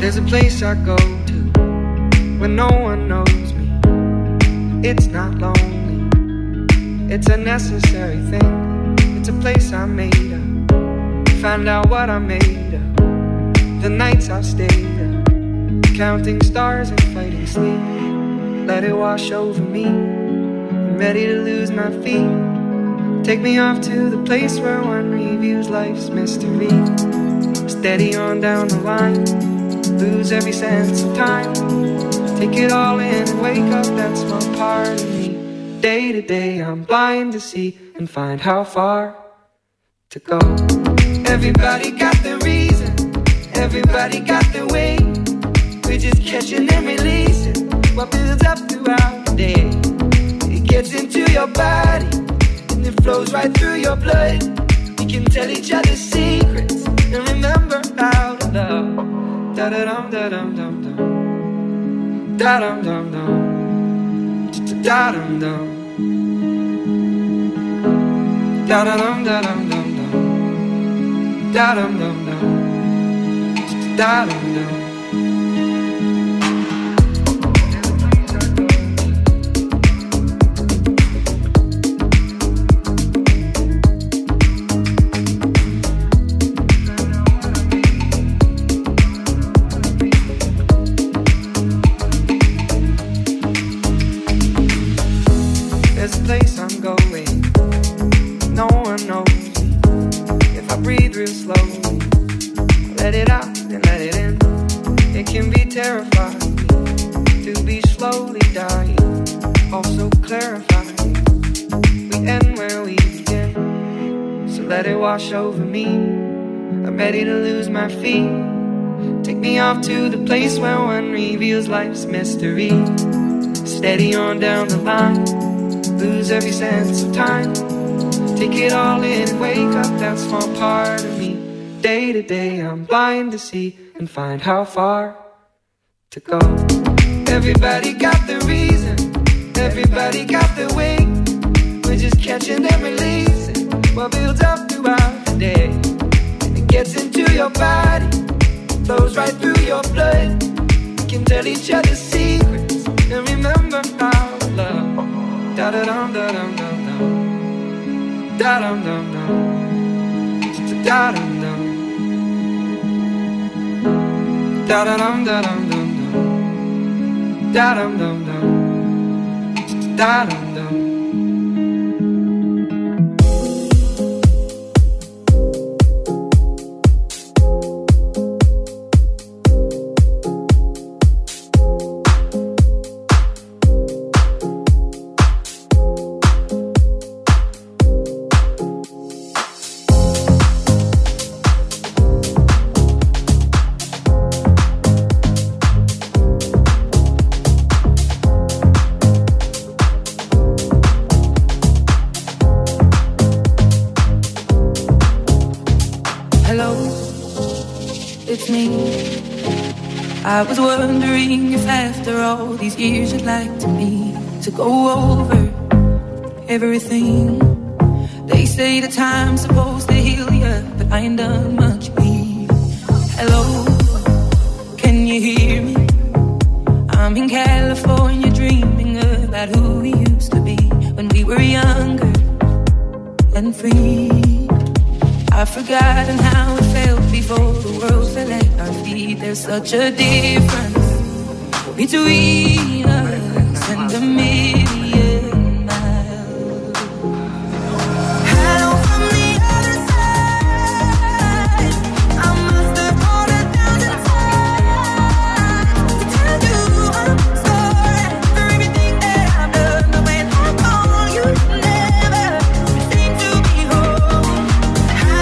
There's a place I go to when no one knows me. It's not lonely, it's a necessary thing. It's a place I made up, find out what I made up. The nights I've stayed up, counting stars and fighting sleep. Let it wash over me, I'm ready to lose my feet. Take me off to the place where one reviews life's mystery. Steady on down the line, lose every sense of time. Take it all in and wake up, that's my part of me. Day to day I'm blind to see and find how far to go. Everybody got their reason, everybody got their way. We're just catching and releasing what builds up throughout the day. It gets into your body and it flows right through your blood. We can tell each other secrets and remember how to love. Da-da-dum, da-dum-dum-dum, da-dum-dum-dum, da-dum-dum, da-dum-dum, da-dum-dum-dum, da-dum-dum-dum, da-dum-dum. Over me, I'm ready to lose my feet. Take me off to the place where one reveals life's mystery. Steady on down the line, lose every sense of time. Take it all in and wake up, that small part of me. Day to day I'm blind to see and find how far to go. Everybody got the reason, everybody got the way. We're just catching and releasing what builds up throughout day. It gets into your body, flows right through your blood. We can tell each other secrets and remember how to love. Da da dum da dum dum dum, da dum dum dum, da dum dum, da da dum da dum dum dum, da dum dum dum, da dum dum. I was wondering if after all these years you'd like to me to go over everything. They say the time's supposed to heal ya, but I ain't done much either. Hello, can you hear me? I'm in California dreaming about who we used to be when we were younger and free. I've forgotten how it felt before the world fell at our feet. There's such a difference between us and a million miles. Hello from the other side, I must have called 1,000 times to tell you I'm sorry for everything that I've done. But when I call you, never seem to be home. Sorry.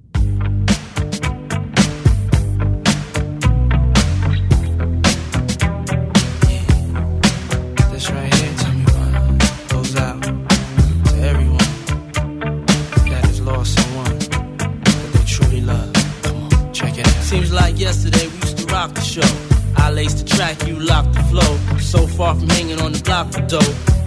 From hanging on the block for dough,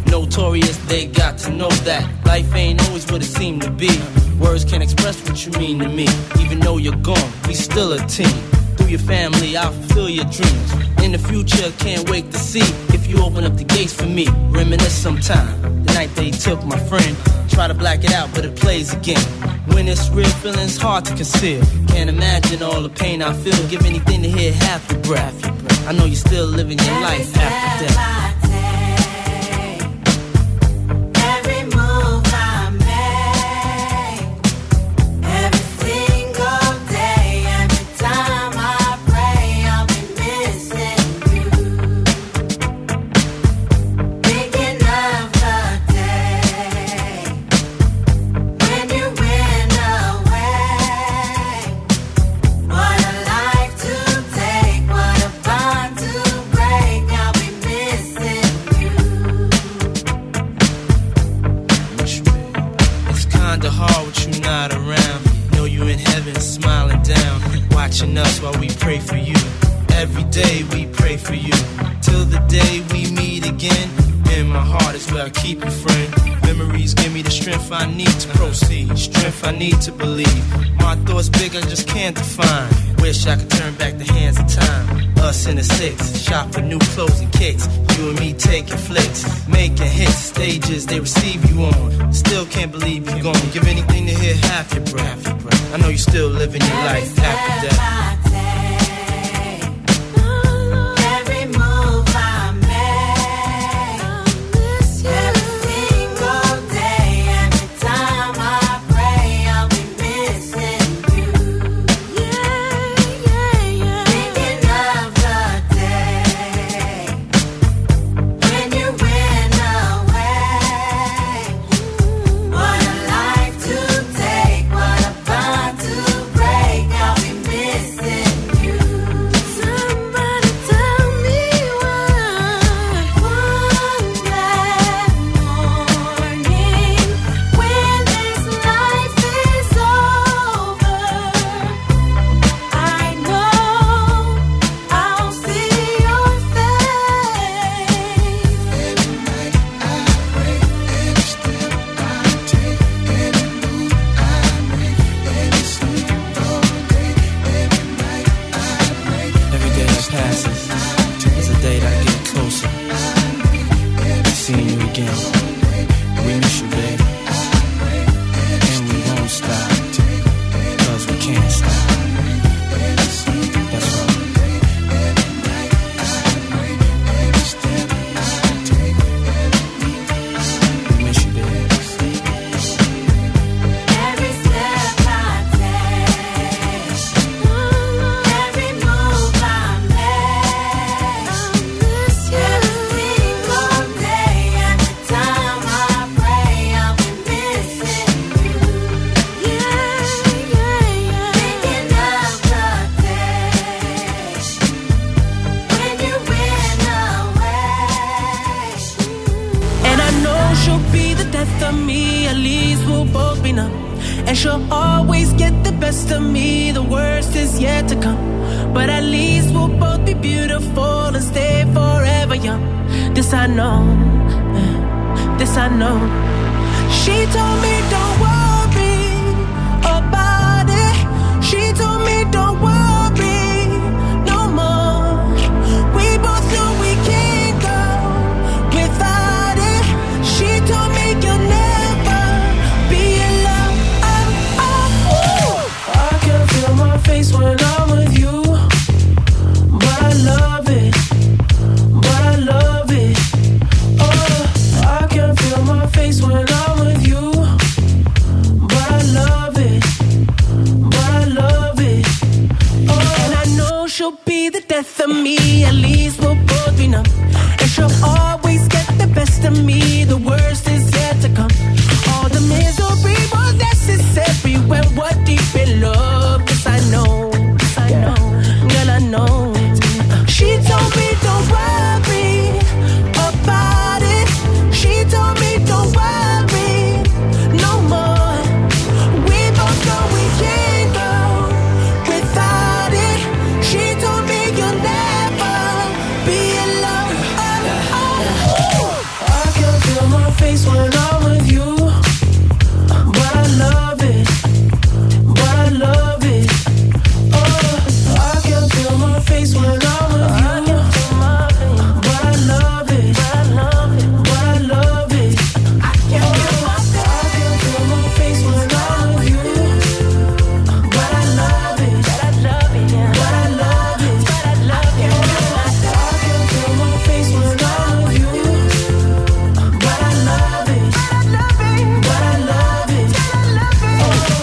notorious, they got to know that life ain't always what it seemed to be. Words can't express what you mean to me. Even though you're gone, we still a team. Through your family, I'll fulfill your dreams. In the future, can't wait to see if you open up the gates for me. Reminisce sometime, the night they took my friend. Try to black it out, but it plays again. When it's real, feeling's hard to conceal. Can't imagine all the pain I feel. Give anything to hear half your breath. I know you're still living your life after death. Shop for new clothes and kicks. You and me taking flicks, making hits, stages they receive you on. Still can't believe you're gone. Give anything to hear half your breath. I know you're still living your life after death. At least we'll both be numb, and she'll always get the best of me. face when I'm with you. I can feel my pain, but I love it. I love it, but I love it. I can't feel my face. I can feel my face when I'm with you. But I love it. But I love it. But I love it. But I love it. I can feel my face when I'm with you. But I love it. But I love it. But I love it. But I love it.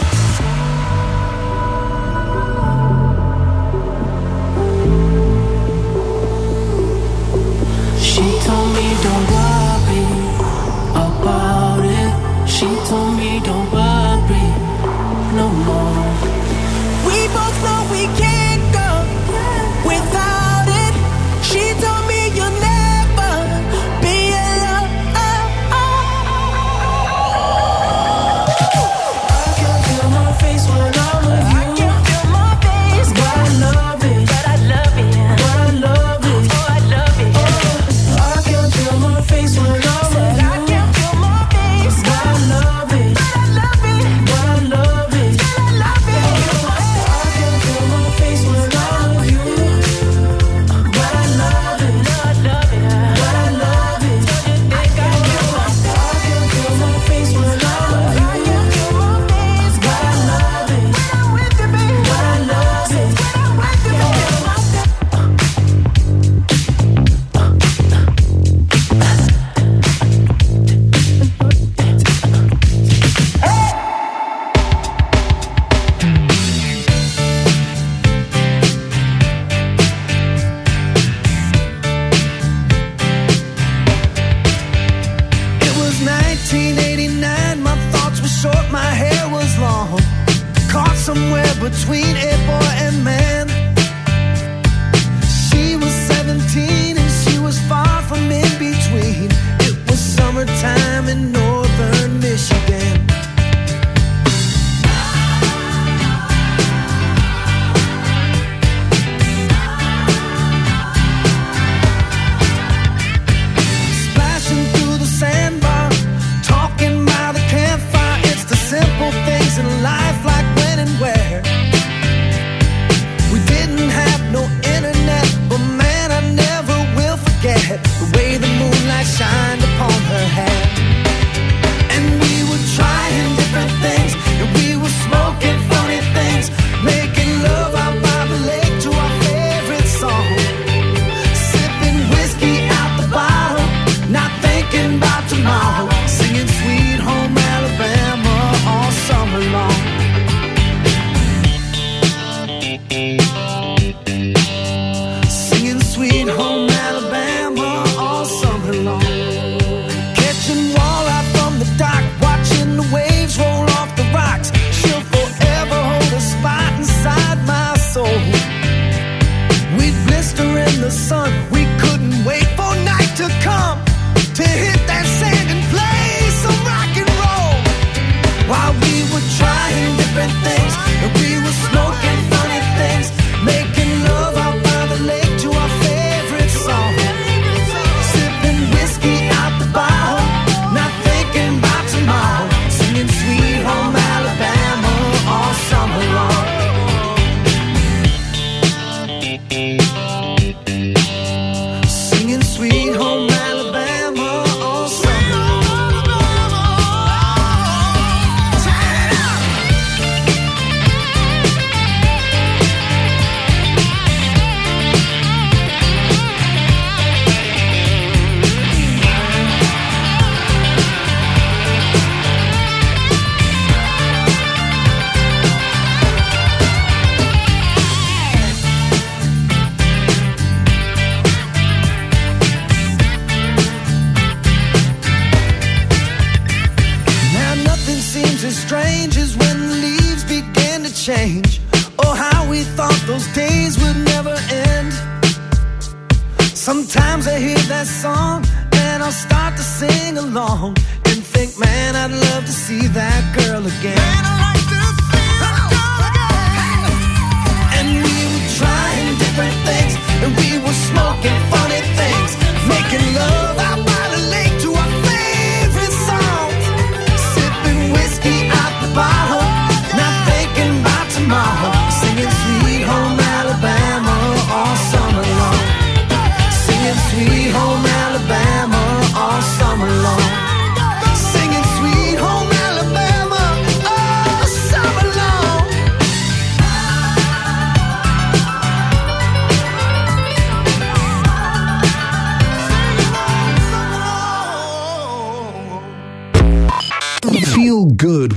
Singing Sweet Home Alabama, awesome. good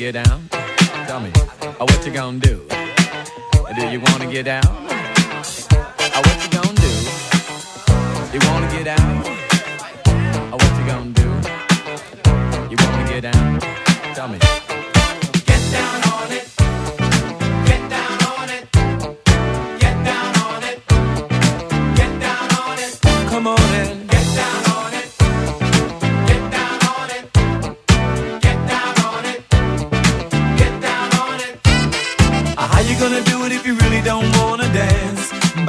Get if you really don't wanna dance,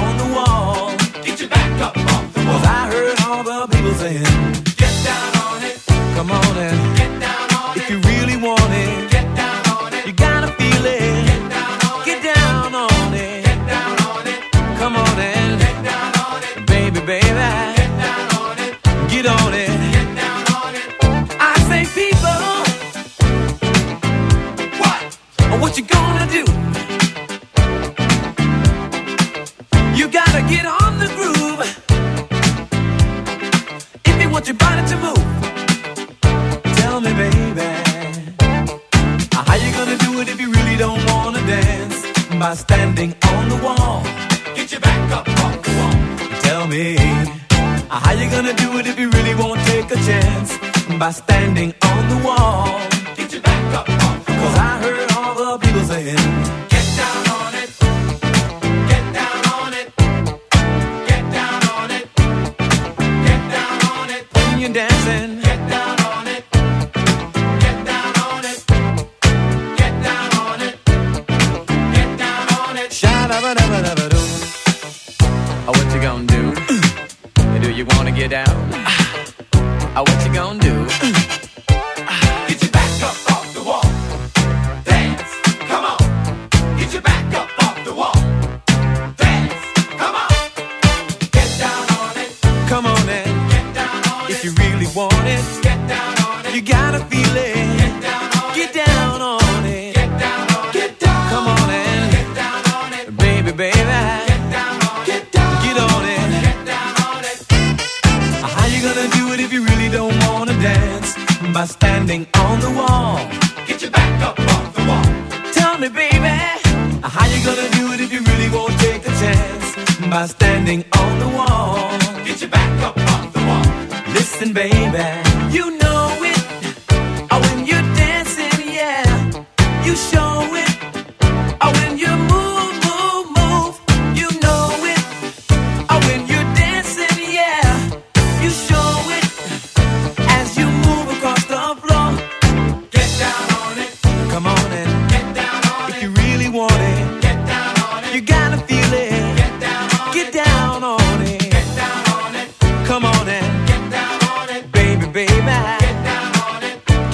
on the wall. Get your back up off the wall. 'Cause I heard all the people saying, get down on it. Come on and get down on it. If you really want it, get down on it. You gotta feel it. Get down on it. Get down on it. Get down on it. Come on and get down on it. Baby, baby, get down on it. Get on it. What you gonna do? You gotta get on the groove if you want your body to move. Tell me, baby, how you gonna do it if you really don't wanna dance? By standing on the wall. Get your back up off the wall. Tell me, how you gonna do it if you really won't take a chance? By standing on the wall. Get your back up off the wall. 'Cause I heard people saying, get down on it, get down on it, get down on it, get down on it. When you're dancing, get down on it, get down on it, get down on it, get down on it. Sha-da-ba-da-ba-da-ba-do. Oh, what you gonna do? Do you wanna get down? Oh, what you gonna do? Get your back up off the wall. Want it? Get down on it. You gotta feel it. Get down on it. Get down on it. Get down on it. Get down. Come on and get down on it. Baby, baby. Get down on it. Get down. Get on it. Get down on it. How you gonna do it if you really don't wanna dance? By standing on the wall. Get your back up off the wall. Tell me, baby, how you gonna do it if you really won't take a chance? By standing on the wall. Get your back up off the wall. Listen, baby, you know it. Oh, when you're dancing, yeah, you show it. Oh, when you move, move, move, you know it. Oh, when you're dancing, yeah, you show it. As you move across the floor, get down on it. Come on and get down on it. If you really want it, get down on it. You gotta feel it. Get down on it. Get down on it. Get down on it. Come on and baby, get down on it.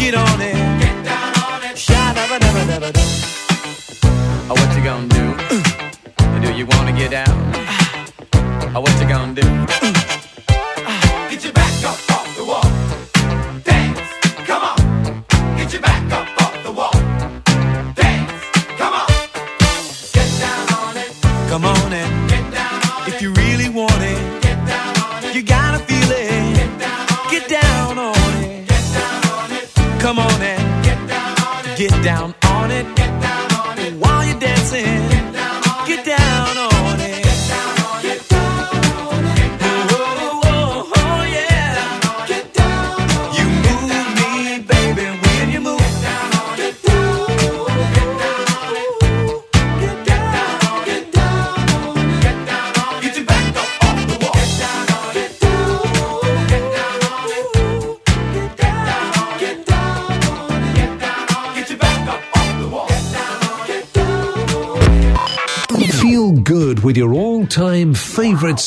Get on it. Get down on it. Sha-da-ba-da-ba-da-ba-da. Oh, what you gonna do? Do you wanna get down? Oh, what you gonna do? Get your back up off the wall. Dance, come on. Get your back up off the wall. Dance, come on. Get down on it. Come on and get down on it. If you really want it, get down on it. You gotta feel it. Get down on it. Get down on it. Come on and get down on it. Get down on it. Get down on it. While you're dancing, get down on it. Get down on it. Get down on it. Get down on it. Oh, oh, oh, yeah. Get down on it. You move me, baby, when you move. Get down on it. Get down on it. Get down on it. Get down on it. Get down on it. Get your back up off the wall. Get down on it. Feel good with your all-time favorite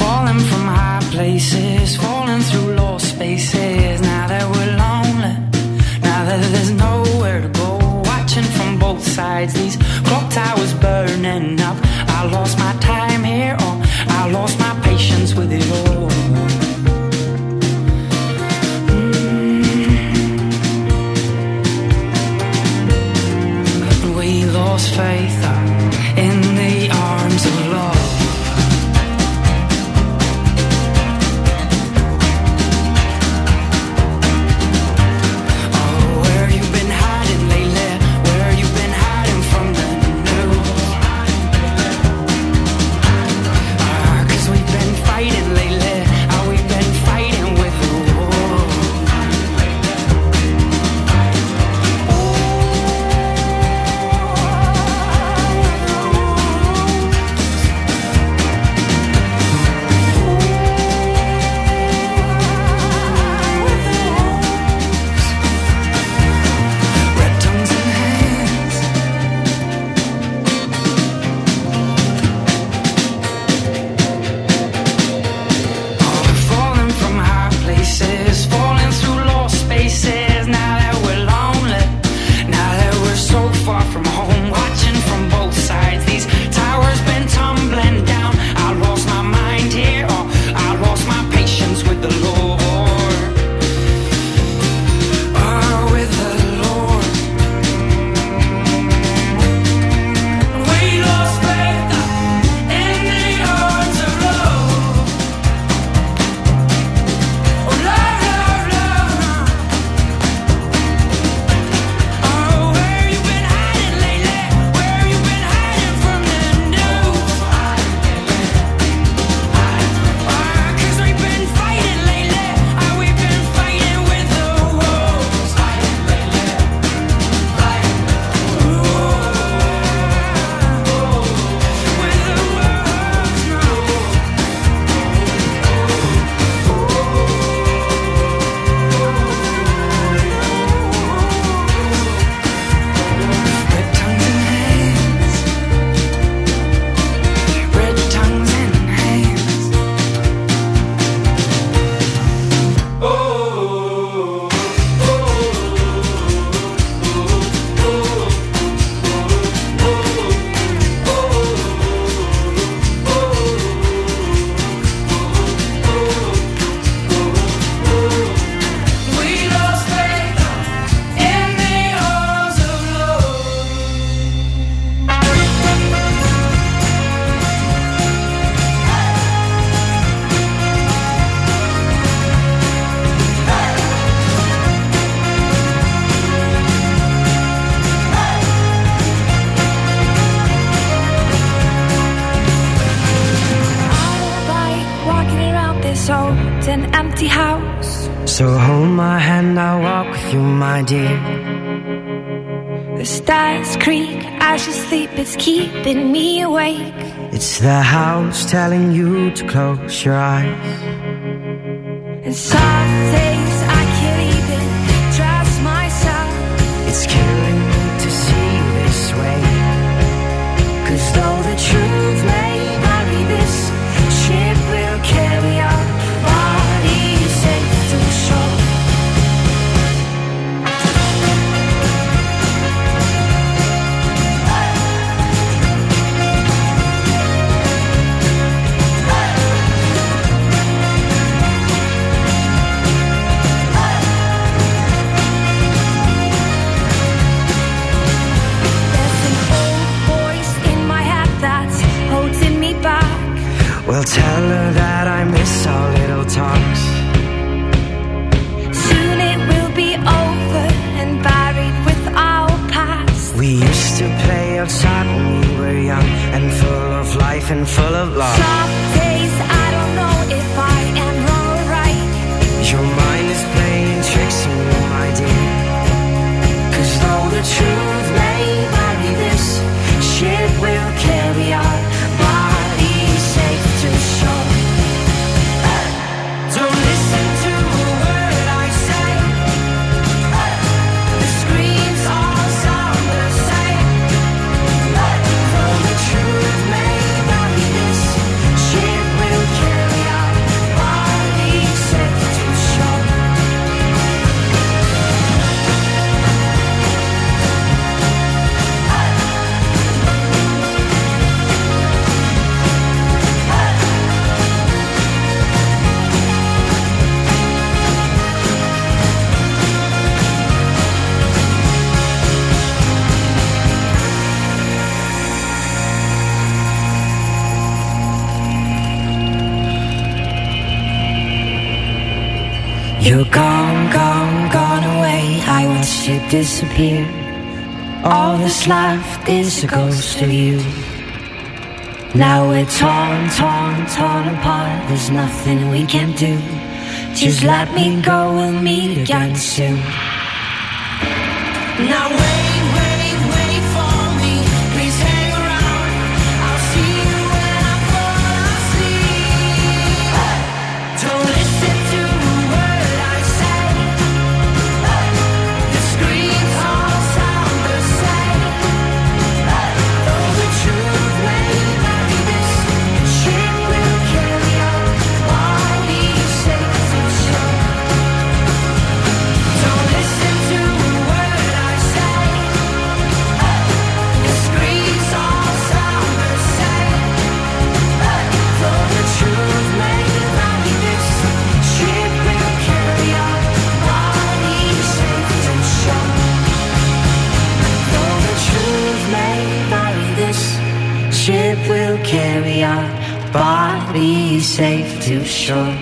Falling from high places, falling through lost spaces. Now that we're lonely, there's nowhere to go. Watching from both sides, these clock towers burning up. I lost my time here, or I lost my patience with it all. We lost faith in the arms of love. sold an empty house. So hold my hand, I'll walk with you, my dear. The stairs creak as you sleep, it's keeping me awake. It's the house telling you to close your eyes. And some days I can't even trust myself. It's killing me to see you this way, 'cause though the truth may vary, this ship will carry on. Well, tell her that I miss our little talks. Soon it will be over and buried with our past. We used to play outside when we were young, and full of life and full of love. Some days I don't know if I am wrong or right. Your mind is playing tricks on you, my dear, 'cause though the truth may vary, this ship will carry on. You're gone, gone, gone away. I watched you disappear. All that's left is a ghost of you. Now we're torn, torn, torn apart. There's nothing we can do. Just let me go, we'll meet again soon. Now wait. We'll carry our bodies safe to shore.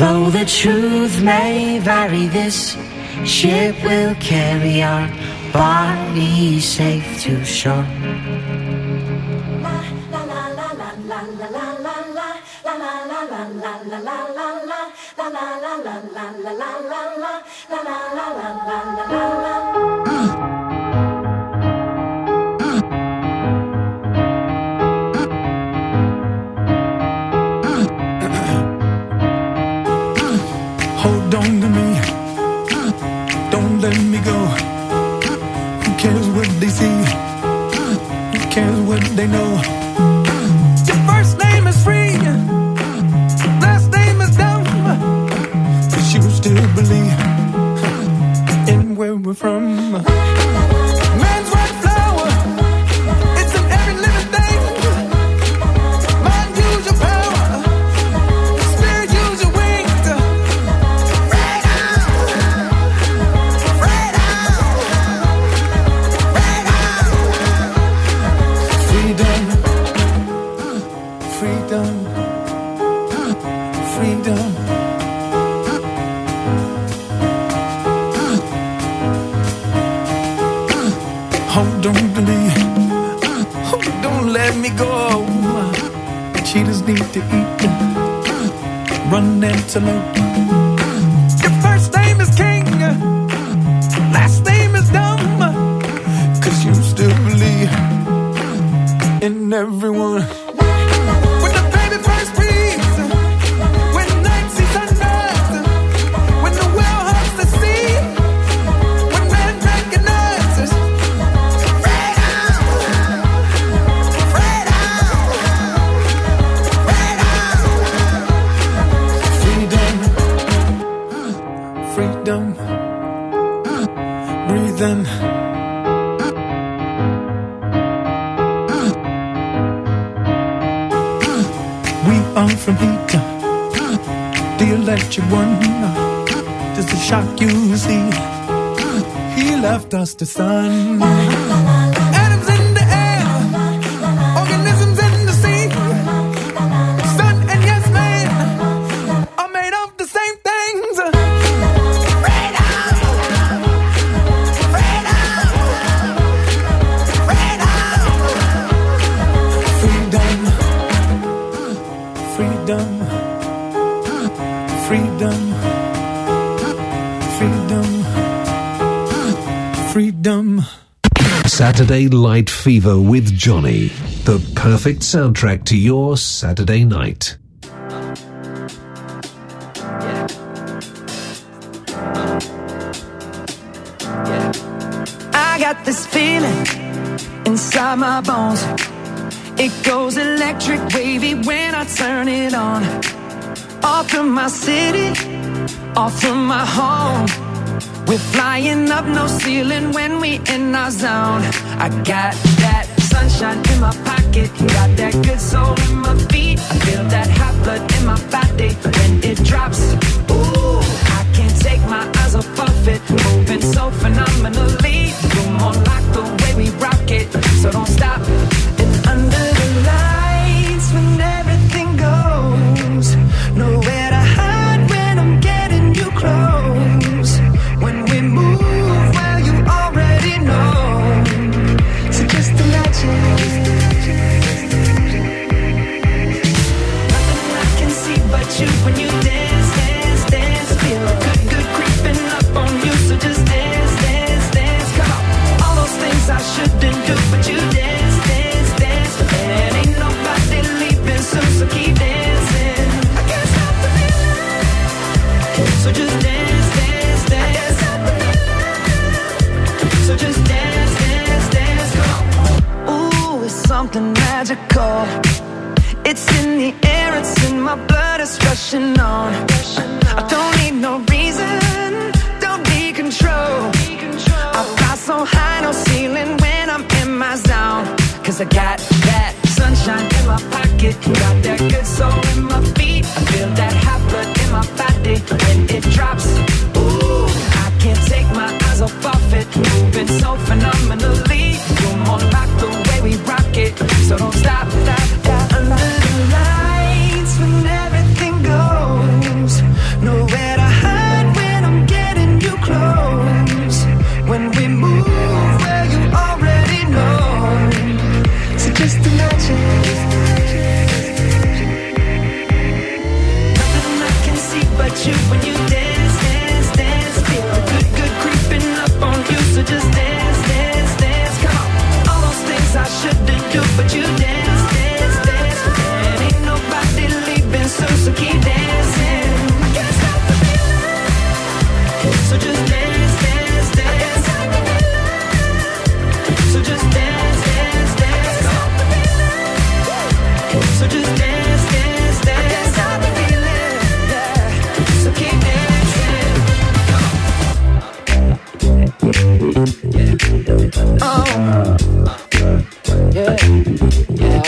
Though the truth may vary, this ship will carry our bodies safe to shore. They know your first name is free, last name is dumb, but you still believe in where we're from. Man's white flower, it's in every living thing. Mind use your power, spirit use your wings. Freedom, freedom, freedom. Freedom, freedom. Hold on to me, don't let me go. Cheetahs need to eat. run antelope. Your first name is King, last name is Dumb, 'cause you still believe in everyone. With the baby first breeze, when night sees sunrise, when the world hugs the sea, when man recognizes freedom, freedom, freedom, freedom, breathing. I'm from heat, the electric one. Does it shock you to see he left us the sun? Atoms in the air, organisms in the sea. Sun and yes man are made of the same things. Freedom, freedom, freedom, freedom. Freedom, freedom, freedom, freedom. Saturday Light Fever with Johnny. The perfect soundtrack to your Saturday night. I got this feeling inside my bones. It goes electric wavy when I turn it on. Off from my city, off from my home. We're flying up no ceiling when we in our zone. I got that sunshine in my pocket, got that good soul in my feet. I feel that hot blood in my body when it drops. Ooh, I can't take my eyes off of it, moving so phenomenally. You're more like the way we rock it, so don't stop. Under the lights when everything goes, nowhere to hide when I'm getting you close. When we move, well you already know, so just imagine. Nothing I can see but you when you dance, dance, dance. Feel a good, good creeping up on you, so just dance, dance, dance. Come on, all those things I shouldn't do, but you dance. So keep dancing. I can't stop the feeling. So just dance, dance, dance. I can't stop the feeling. So just dance, dance, dance. Go. Ooh, it's something magical. It's in the air, it's in my blood, it's rushing on. I don't need no reason, don't need control. I fly so high, no ceiling when I'm in my zone. 'Cause I got that sunshine in my pocket, got that good soul in my feet. I feel that hot blood in my body when it drops. Ooh, I can't take my eyes off of it, moving so phenomenally. You're more like the way we rock it, so don't stop, stop, stop. Under the lights when everything goes, nowhere to hide when I'm getting you close. When we move, well you already know, so just imagine. You when you dance, dance, dance. Feel the good, good creeping up on you, so just dance, dance, dance. Come on, all those things I shouldn't do, but you dance, dance, dance. And ain't nobody leaving soon, so keep dancing. I can't stop the feeling, so just dance, dance, dance. I can't stop the feeling, so just dance, dance, dance. I can't stop the feeling, so just dance, dance, dance. I can't stop the feeling. Keep dancing. Oh. Yeah. Yeah.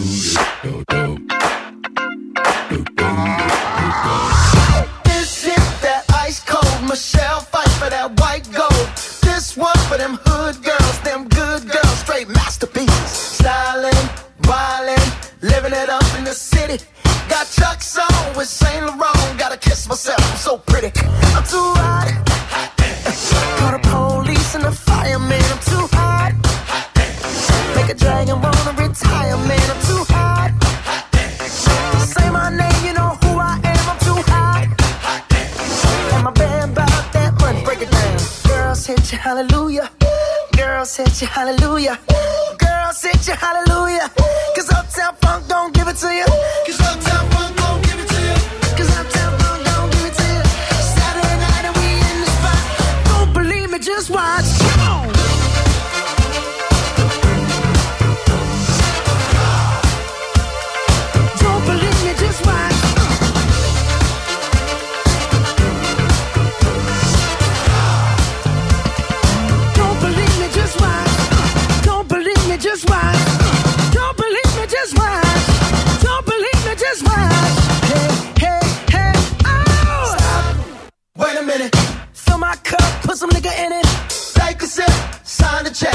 This is that ice cold Michelle fight for that white gold. This one for them hood girls, them good girls, straight masterpieces. Stylin', wildin', living it up in the city. Got Chuck's on with Saint Laurent. Gotta kiss myself, I'm so pretty. I'm too hot. Call the police and the fireman. I'm too hot. Make a dragon wanna retire, man. I'm too hot. Say my name, you know who I am. I'm too hot. And my band bout that money. Break it down. Girls hit you, hallelujah. Girls hit you, hallelujah. Girls hit you, hallelujah. Cause Uptown Funk don't give it to you. Cause Uptown Funk don't give it to you. Cause Uptown Funk don't give it to you. Saturday night and we in the spot. Don't believe me, just watch. Come on. Don't believe me, just watch. Don't believe me, just watch. Don't believe me, just watch. Just watch, don't believe me, just watch. Hey, hey, hey, oh! Stop, wait a minute. Fill my cup, put some nigga in it. Take a sip, sign the check.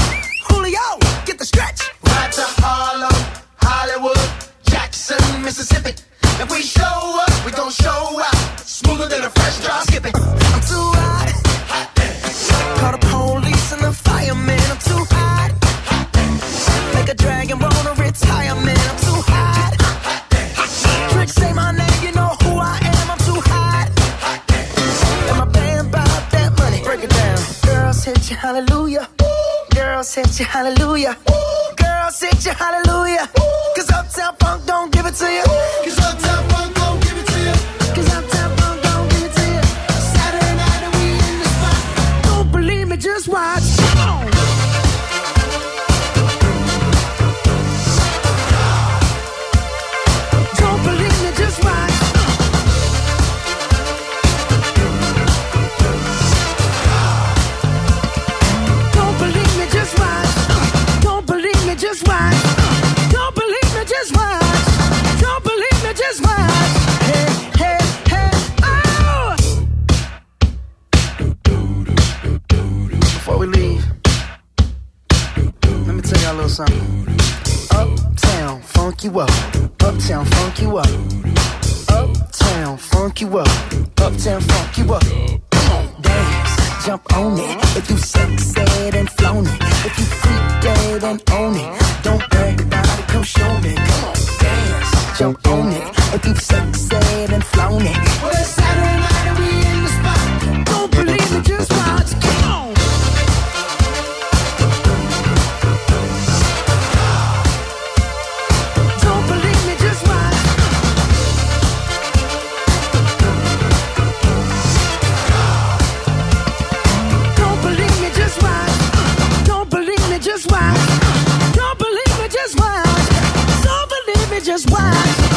Julio, get the stretch. Right to Harlem, Hollywood, Jackson, Mississippi. If we show up, we gon' show out. Smoother than a fresh drop. Skip it. I'm too hot. Hot damn. Call the police and the fireman. I'm too hot. Hot damn. Make a dragon roll. Tired man, I'm too hot. Trick say my name, you know who I am. I'm too hot. And my band bought that money. Break it down. Girls hit you, hallelujah. Girls hit you, hallelujah. Girls hit you, hallelujah. Cause Uptown Funk don't give it to you. Cause Uptown Funk don't give it to you. Cause Uptown Funk don't give it to you. Saturday night and we in the spot. Don't believe me, just watch. Just watch. Don't believe me, just watch. Don't believe me, just watch. Hey, hey, hey, oh! Before we leave, let me tell y'all a little something. Uptown funk you up. Uptown funk you up. Uptown funk you up. Uptown funk you up. Come on, dance. Jump on it, if you sexed and flown it, if you freaked out and own it, don't brag about it, come show me, come on, dance, jump on it, if you sexed and flown it, well it's Saturday night and we in the spot, don't believe me, just watch, come on, don't believe me, just watch. Just watch. Don't believe me, just watch. Don't believe me, just watch.